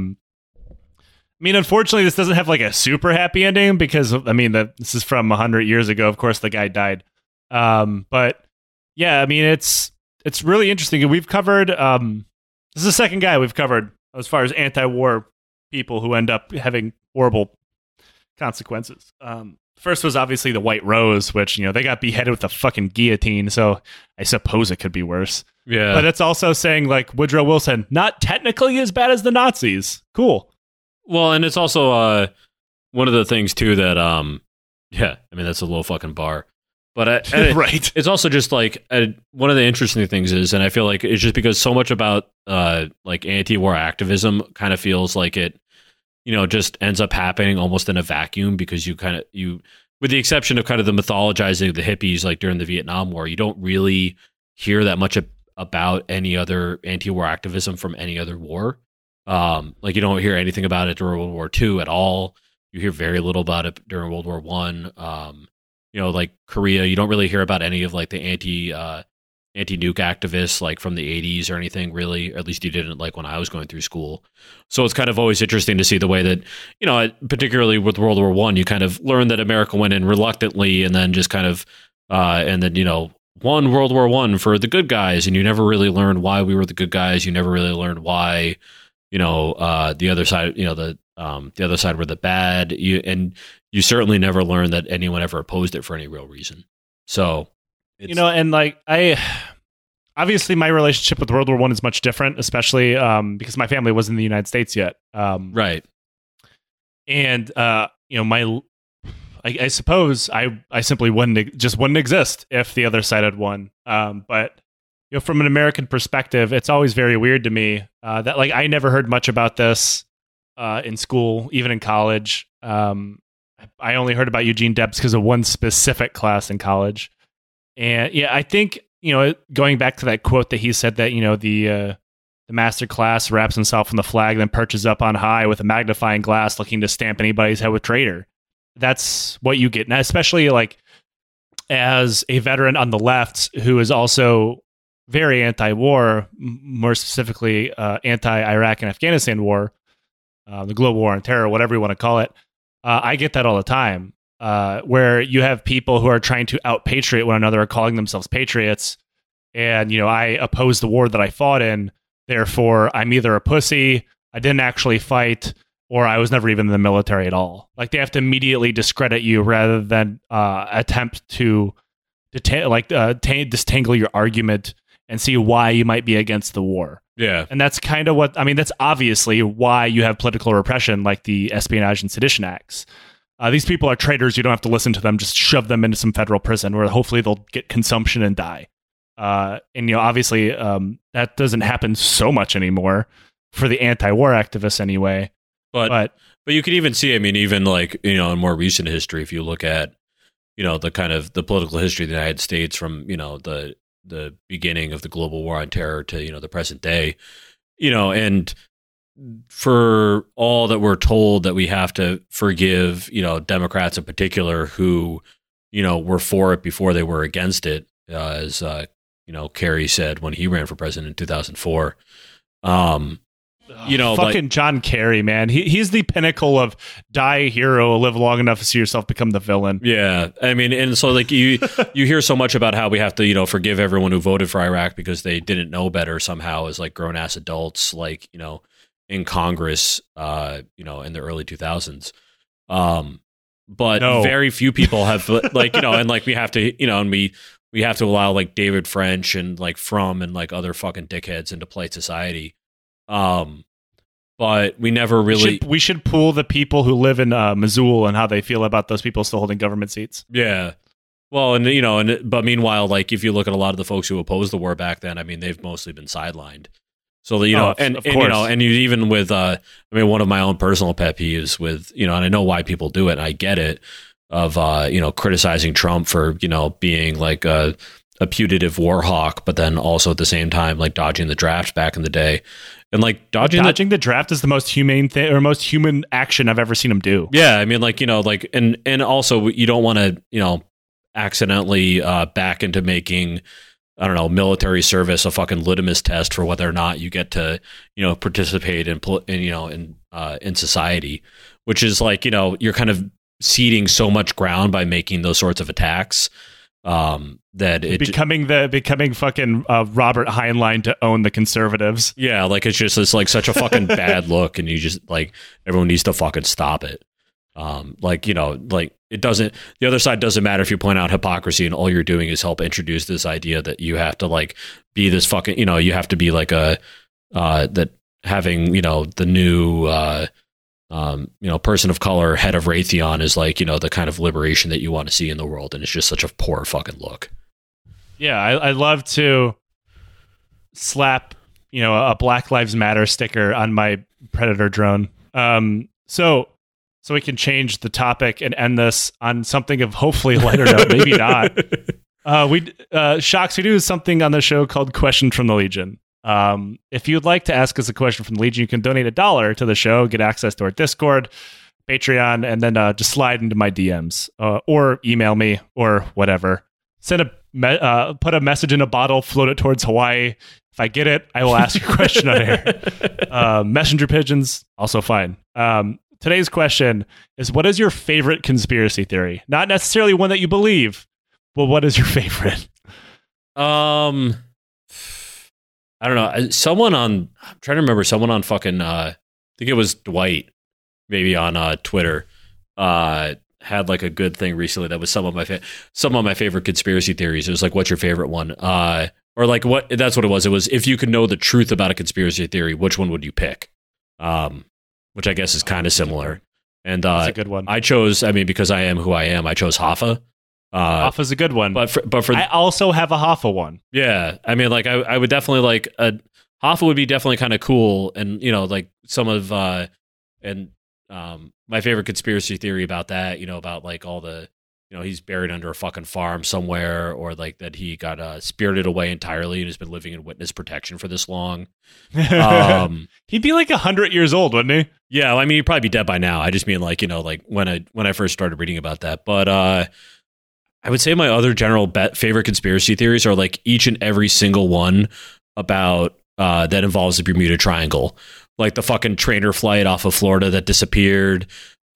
mean, unfortunately, this doesn't have like a super happy ending because, I mean, this is from 100 years ago. Of course, the guy died. But yeah, I mean, it's really interesting. We've covered, this is the second guy we've covered as far as anti-war people who end up having horrible consequences. First was obviously the White Rose, which, you know, they got beheaded with a fucking guillotine. So I suppose it could be worse. Yeah. But it's also saying, like, Woodrow Wilson, not technically as bad as the Nazis. Cool. Well, and it's also one of the things, too, that, yeah, I mean, that's a low fucking bar. But right. It's also just like one of the interesting things is, and I feel like it's just because so much about like anti-war activism kind of feels like it, you know, just ends up happening almost in a vacuum because you with the exception of kind of the mythologizing of the hippies, like during the Vietnam War, you don't really hear that much about any other anti-war activism from any other war. Like, you don't hear anything about it during World War II at all. You hear very little about it during World War I. You know, like Korea, you don't really hear about any of like the anti-nuke activists like from the 80s or anything really, or at least you didn't like when I was going through school. So it's kind of always interesting to see the way that, you know, particularly with World War One, you kind of learn that America went in reluctantly and then just kind of, and then, you know, won World War One for the good guys. And you never really learned why we were the good guys. You never really learned why, you know, the other side, you know, the other side were the bad. You certainly never learned that anyone ever opposed it for any real reason. So, you know, and like obviously my relationship with World War One is much different, especially because my family wasn't in the United States yet. Right. And, you know, my I suppose I simply wouldn't exist if the other side had won. But you know, from an American perspective, it's always very weird to me that like I never heard much about this in school, even in college. I only heard about Eugene Debs because of one specific class in college. And yeah, I think, you know, going back to that quote that he said that, you know, the master class wraps himself in the flag, then perches up on high with a magnifying glass looking to stamp anybody's head with traitor. That's what you get. And especially like as a veteran on the left who is also very anti-war, more specifically anti-Iraq and Afghanistan war, the global war on terror, whatever you want to call it. I get that all the time, where you have people who are trying to out-patriot one another or calling themselves patriots. And, you know, I oppose the war that I fought in. Therefore, I'm either a pussy, I didn't actually fight, or I was never even in the military at all. Like, they have to immediately discredit you rather than attempt to disentangle your argument and see why you might be against the war. Yeah. And that's kind of what, I mean, that's obviously why you have political repression like the Espionage and Sedition Acts. These people are traitors. You don't have to listen to them. Just shove them into some federal prison where hopefully they'll get consumption and die. And, you know, obviously that doesn't happen so much anymore for the anti-war activists anyway. But you can even see, I mean, even like, you know, in more recent history, if you look at, you know, the kind of the political history of the United States from, you know, the beginning of the global war on terror to, you know, the present day, you know, and for all that we're told that we have to forgive, you know, Democrats in particular who, you know, were for it before they were against it, as, you know, Kerry said when he ran for president in 2004, you know, fucking like, John Kerry, man, he's the pinnacle of die a hero, live long enough to see yourself become the villain. Yeah, I mean, and so like you hear so much about how we have to, you know, forgive everyone who voted for Iraq because they didn't know better somehow as like grown ass adults, like, you know, in Congress, you know, in the early 2000s. But no. Very few people have like, you know, and like we have to, you know, and we have to allow like David French and like Frum and like other fucking dickheads into polite society. But we never really we should pool the people who live in Missoula and how they feel about those people still holding government seats. Yeah, well, and you know, and but meanwhile, like if you look at a lot of the folks who opposed the war back then, I mean, they've mostly been sidelined. So you know, and you know, and even with I mean, one of my own personal pet peeves with, you know, and I know why people do it, and I get it, of you know, criticizing Trump for, you know, being like a putative war hawk, but then also at the same time like dodging the draft back in the day. And like dodging the draft is the most humane thing or most human action I've ever seen him do. Yeah, I mean, like, you know, like and also you don't want to, you know, accidentally back into making, I don't know, military service a fucking litmus test for whether or not you get to, you know, participate in society, which is like, you know, you're kind of ceding so much ground by making those sorts of attacks. That it becoming fucking Robert Heinlein to own the conservatives. Yeah, like it's like such a fucking bad look, and you just like everyone needs to fucking stop it. Like, you know, like it doesn't. The other side doesn't matter if you point out hypocrisy, and all you're doing is help introduce this idea that you have to like be this fucking, you know, you have to be like a that having, you know, the new you know, person of color, head of Raytheon is like, you know, the kind of liberation that you want to see in the world. And it's just such a poor fucking look. Yeah. I love to slap, you know, a Black Lives Matter sticker on my Predator drone. So we can change the topic and end this on something of hopefully lighter note, maybe not. We do something on the show called Question from the Legion. If you'd like to ask us a question from the Legion, you can donate $1 to the show, get access to our Discord, Patreon, and then just slide into my DMs or email me or whatever. Send put a message in a bottle, float it towards Hawaii. If I get it, I will ask your question on air. Messenger pigeons, also fine. Today's question is: what is your favorite conspiracy theory? Not necessarily one that you believe, but what is your favorite? I don't know. I'm trying to remember someone on fucking, I think it was Dwight, maybe on Twitter, had like a good thing recently that was some of my favorite conspiracy theories. It was like, what's your favorite one? Or like what? That's what it was. It was, if you could know the truth about a conspiracy theory, which one would you pick? Which I guess is kind of similar. And that's a good one. I chose, I mean, because I am who I am, I chose Hoffa. Hoffa's a good one. But for I also have a Hoffa one. Yeah. I mean, like, I would definitely like a Hoffa would be definitely kind of cool. And, you know, like some of my favorite conspiracy theory about that, you know, about like all the, you know, he's buried under a fucking farm somewhere, or like that he got spirited away entirely and has been living in witness protection for this long. He'd be like 100 years old, wouldn't he? Yeah, I mean, he'd probably be dead by now. I just mean like, you know, like when I first started reading about that. But I would say my other general favorite conspiracy theories are like each and every single one about that involves the Bermuda Triangle, like the fucking trainer flight off of Florida that disappeared.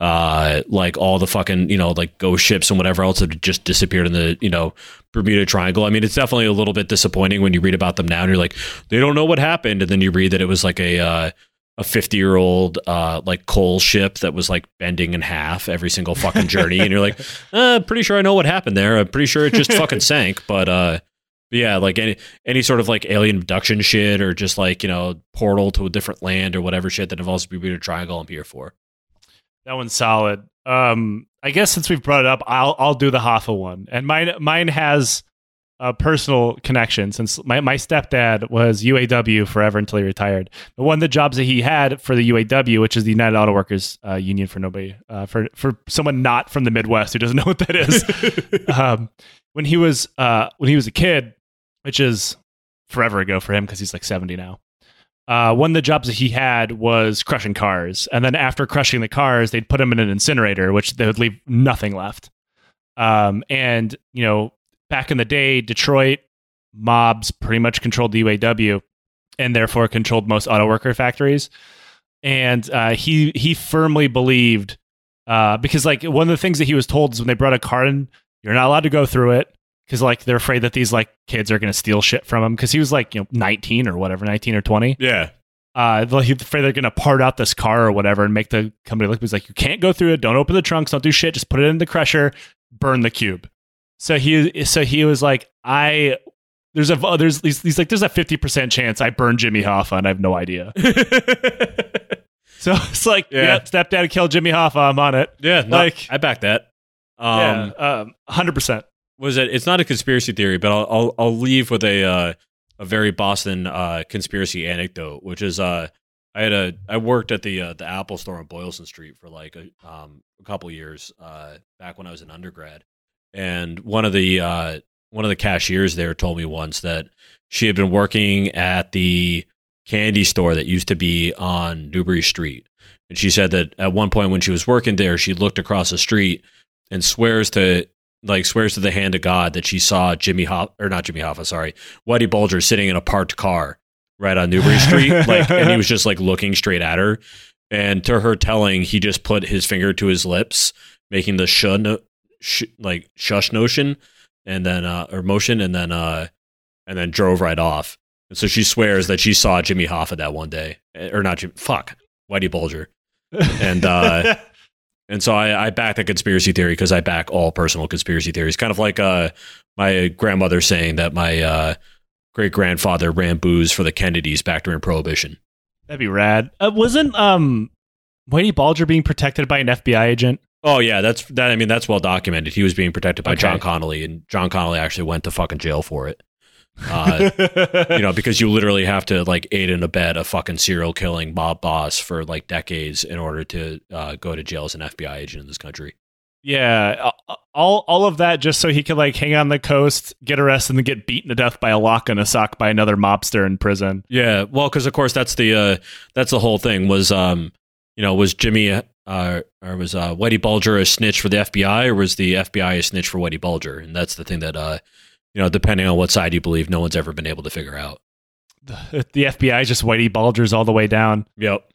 Like all the fucking, you know, like ghost ships and whatever else that just disappeared in the, you know, Bermuda Triangle. I mean, it's definitely a little bit disappointing when you read about them now and you're like, they don't know what happened. And then you read that it was like a 50-year-old like coal ship that was like bending in half every single fucking journey. And you're like, pretty sure I know what happened there. I'm pretty sure it just fucking sank. But yeah, like any sort of like alien abduction shit, or just like, you know, portal to a different land or whatever shit that involves the Bermuda Triangle, I'm here for. That one's solid. I guess since we've brought it up, I'll do the Hoffa one. And mine has a personal connection, since my stepdad was UAW forever until he retired. But one of the jobs that he had for the UAW, which is the United Auto Workers Union, for nobody, for someone not from the Midwest who doesn't know what that is, when he was a kid, which is forever ago for him because he's like 70 now. One of the jobs that he had was crushing cars. And then after crushing the cars, they'd put them in an incinerator, which they would leave nothing left. And, you know, back in the day, Detroit mobs pretty much controlled the UAW and therefore controlled most auto worker factories. And he firmly believed, because like one of the things that he was told is when they brought a car in, you're not allowed to go through it, because like they're afraid that these like kids are going to steal shit from him, because he was like, you know, 19 or 20. Yeah. He's afraid they're going to part out this car or whatever and make the company look. He's like, you can't go through it. Don't open the trunks. Don't do shit. Just put it in the crusher. Burn the cube. So he was like, there's a 50% chance I burn Jimmy Hoffa and I have no idea. So it's like, yeah, stepdad killed Jimmy Hoffa. I'm on it. Yeah. Like I back that. 100%. Was it? It's not a conspiracy theory, but I'll leave with a very Boston conspiracy anecdote, which is I worked at the Apple store on Boylston Street for like a couple years back when I was an undergrad, and one of the cashiers there told me once that she had been working at the candy store that used to be on Newbury Street, and she said that at one point when she was working there, she looked across the street and swears to the hand of God that she saw Whitey Bulger sitting in a parked car right on Newbury Street. Like, and he was just like looking straight at her. And to her telling, he just put his finger to his lips, making the shush notion, and then or motion, and then drove right off. And so she swears that she saw Jimmy Hoffa that one day, or not Jimmy, fuck, Whitey Bulger, and. And so I back the conspiracy theory, because I back all personal conspiracy theories. Kind of like my grandmother saying that my great-grandfather ran booze for the Kennedys back during Prohibition. That'd be rad. Wasn't Whitey Bulger being protected by an FBI agent? Oh, yeah. That's well documented. He was being protected by John Connolly, and John Connolly actually went to fucking jail for it. You know, because you literally have to like aid and abet a fucking serial killing mob boss for like decades in order to go to jail as an FBI agent in this country. Yeah, all of that just so he could like hang on the coast, get arrested, and get beaten to death by a lock and a sock by another mobster in prison. Yeah, well, because of course that's the whole thing was you know, was Jimmy or was Whitey Bulger a snitch for the FBI, or was the FBI a snitch for Whitey Bulger? And that's the thing that. You know, depending on what side you believe, no one's ever been able to figure out. The FBI just Whitey Bulgers all the way down. Yep.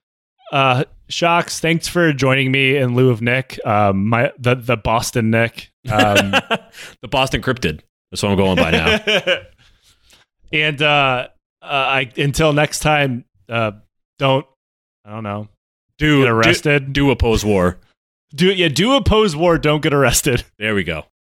Shocks, thanks for joining me in lieu of Nick, the Boston Nick. The Boston Cryptid. That's what I'm going by now. And until next time, don't get arrested. Do oppose war. Do oppose war, don't get arrested. There we go.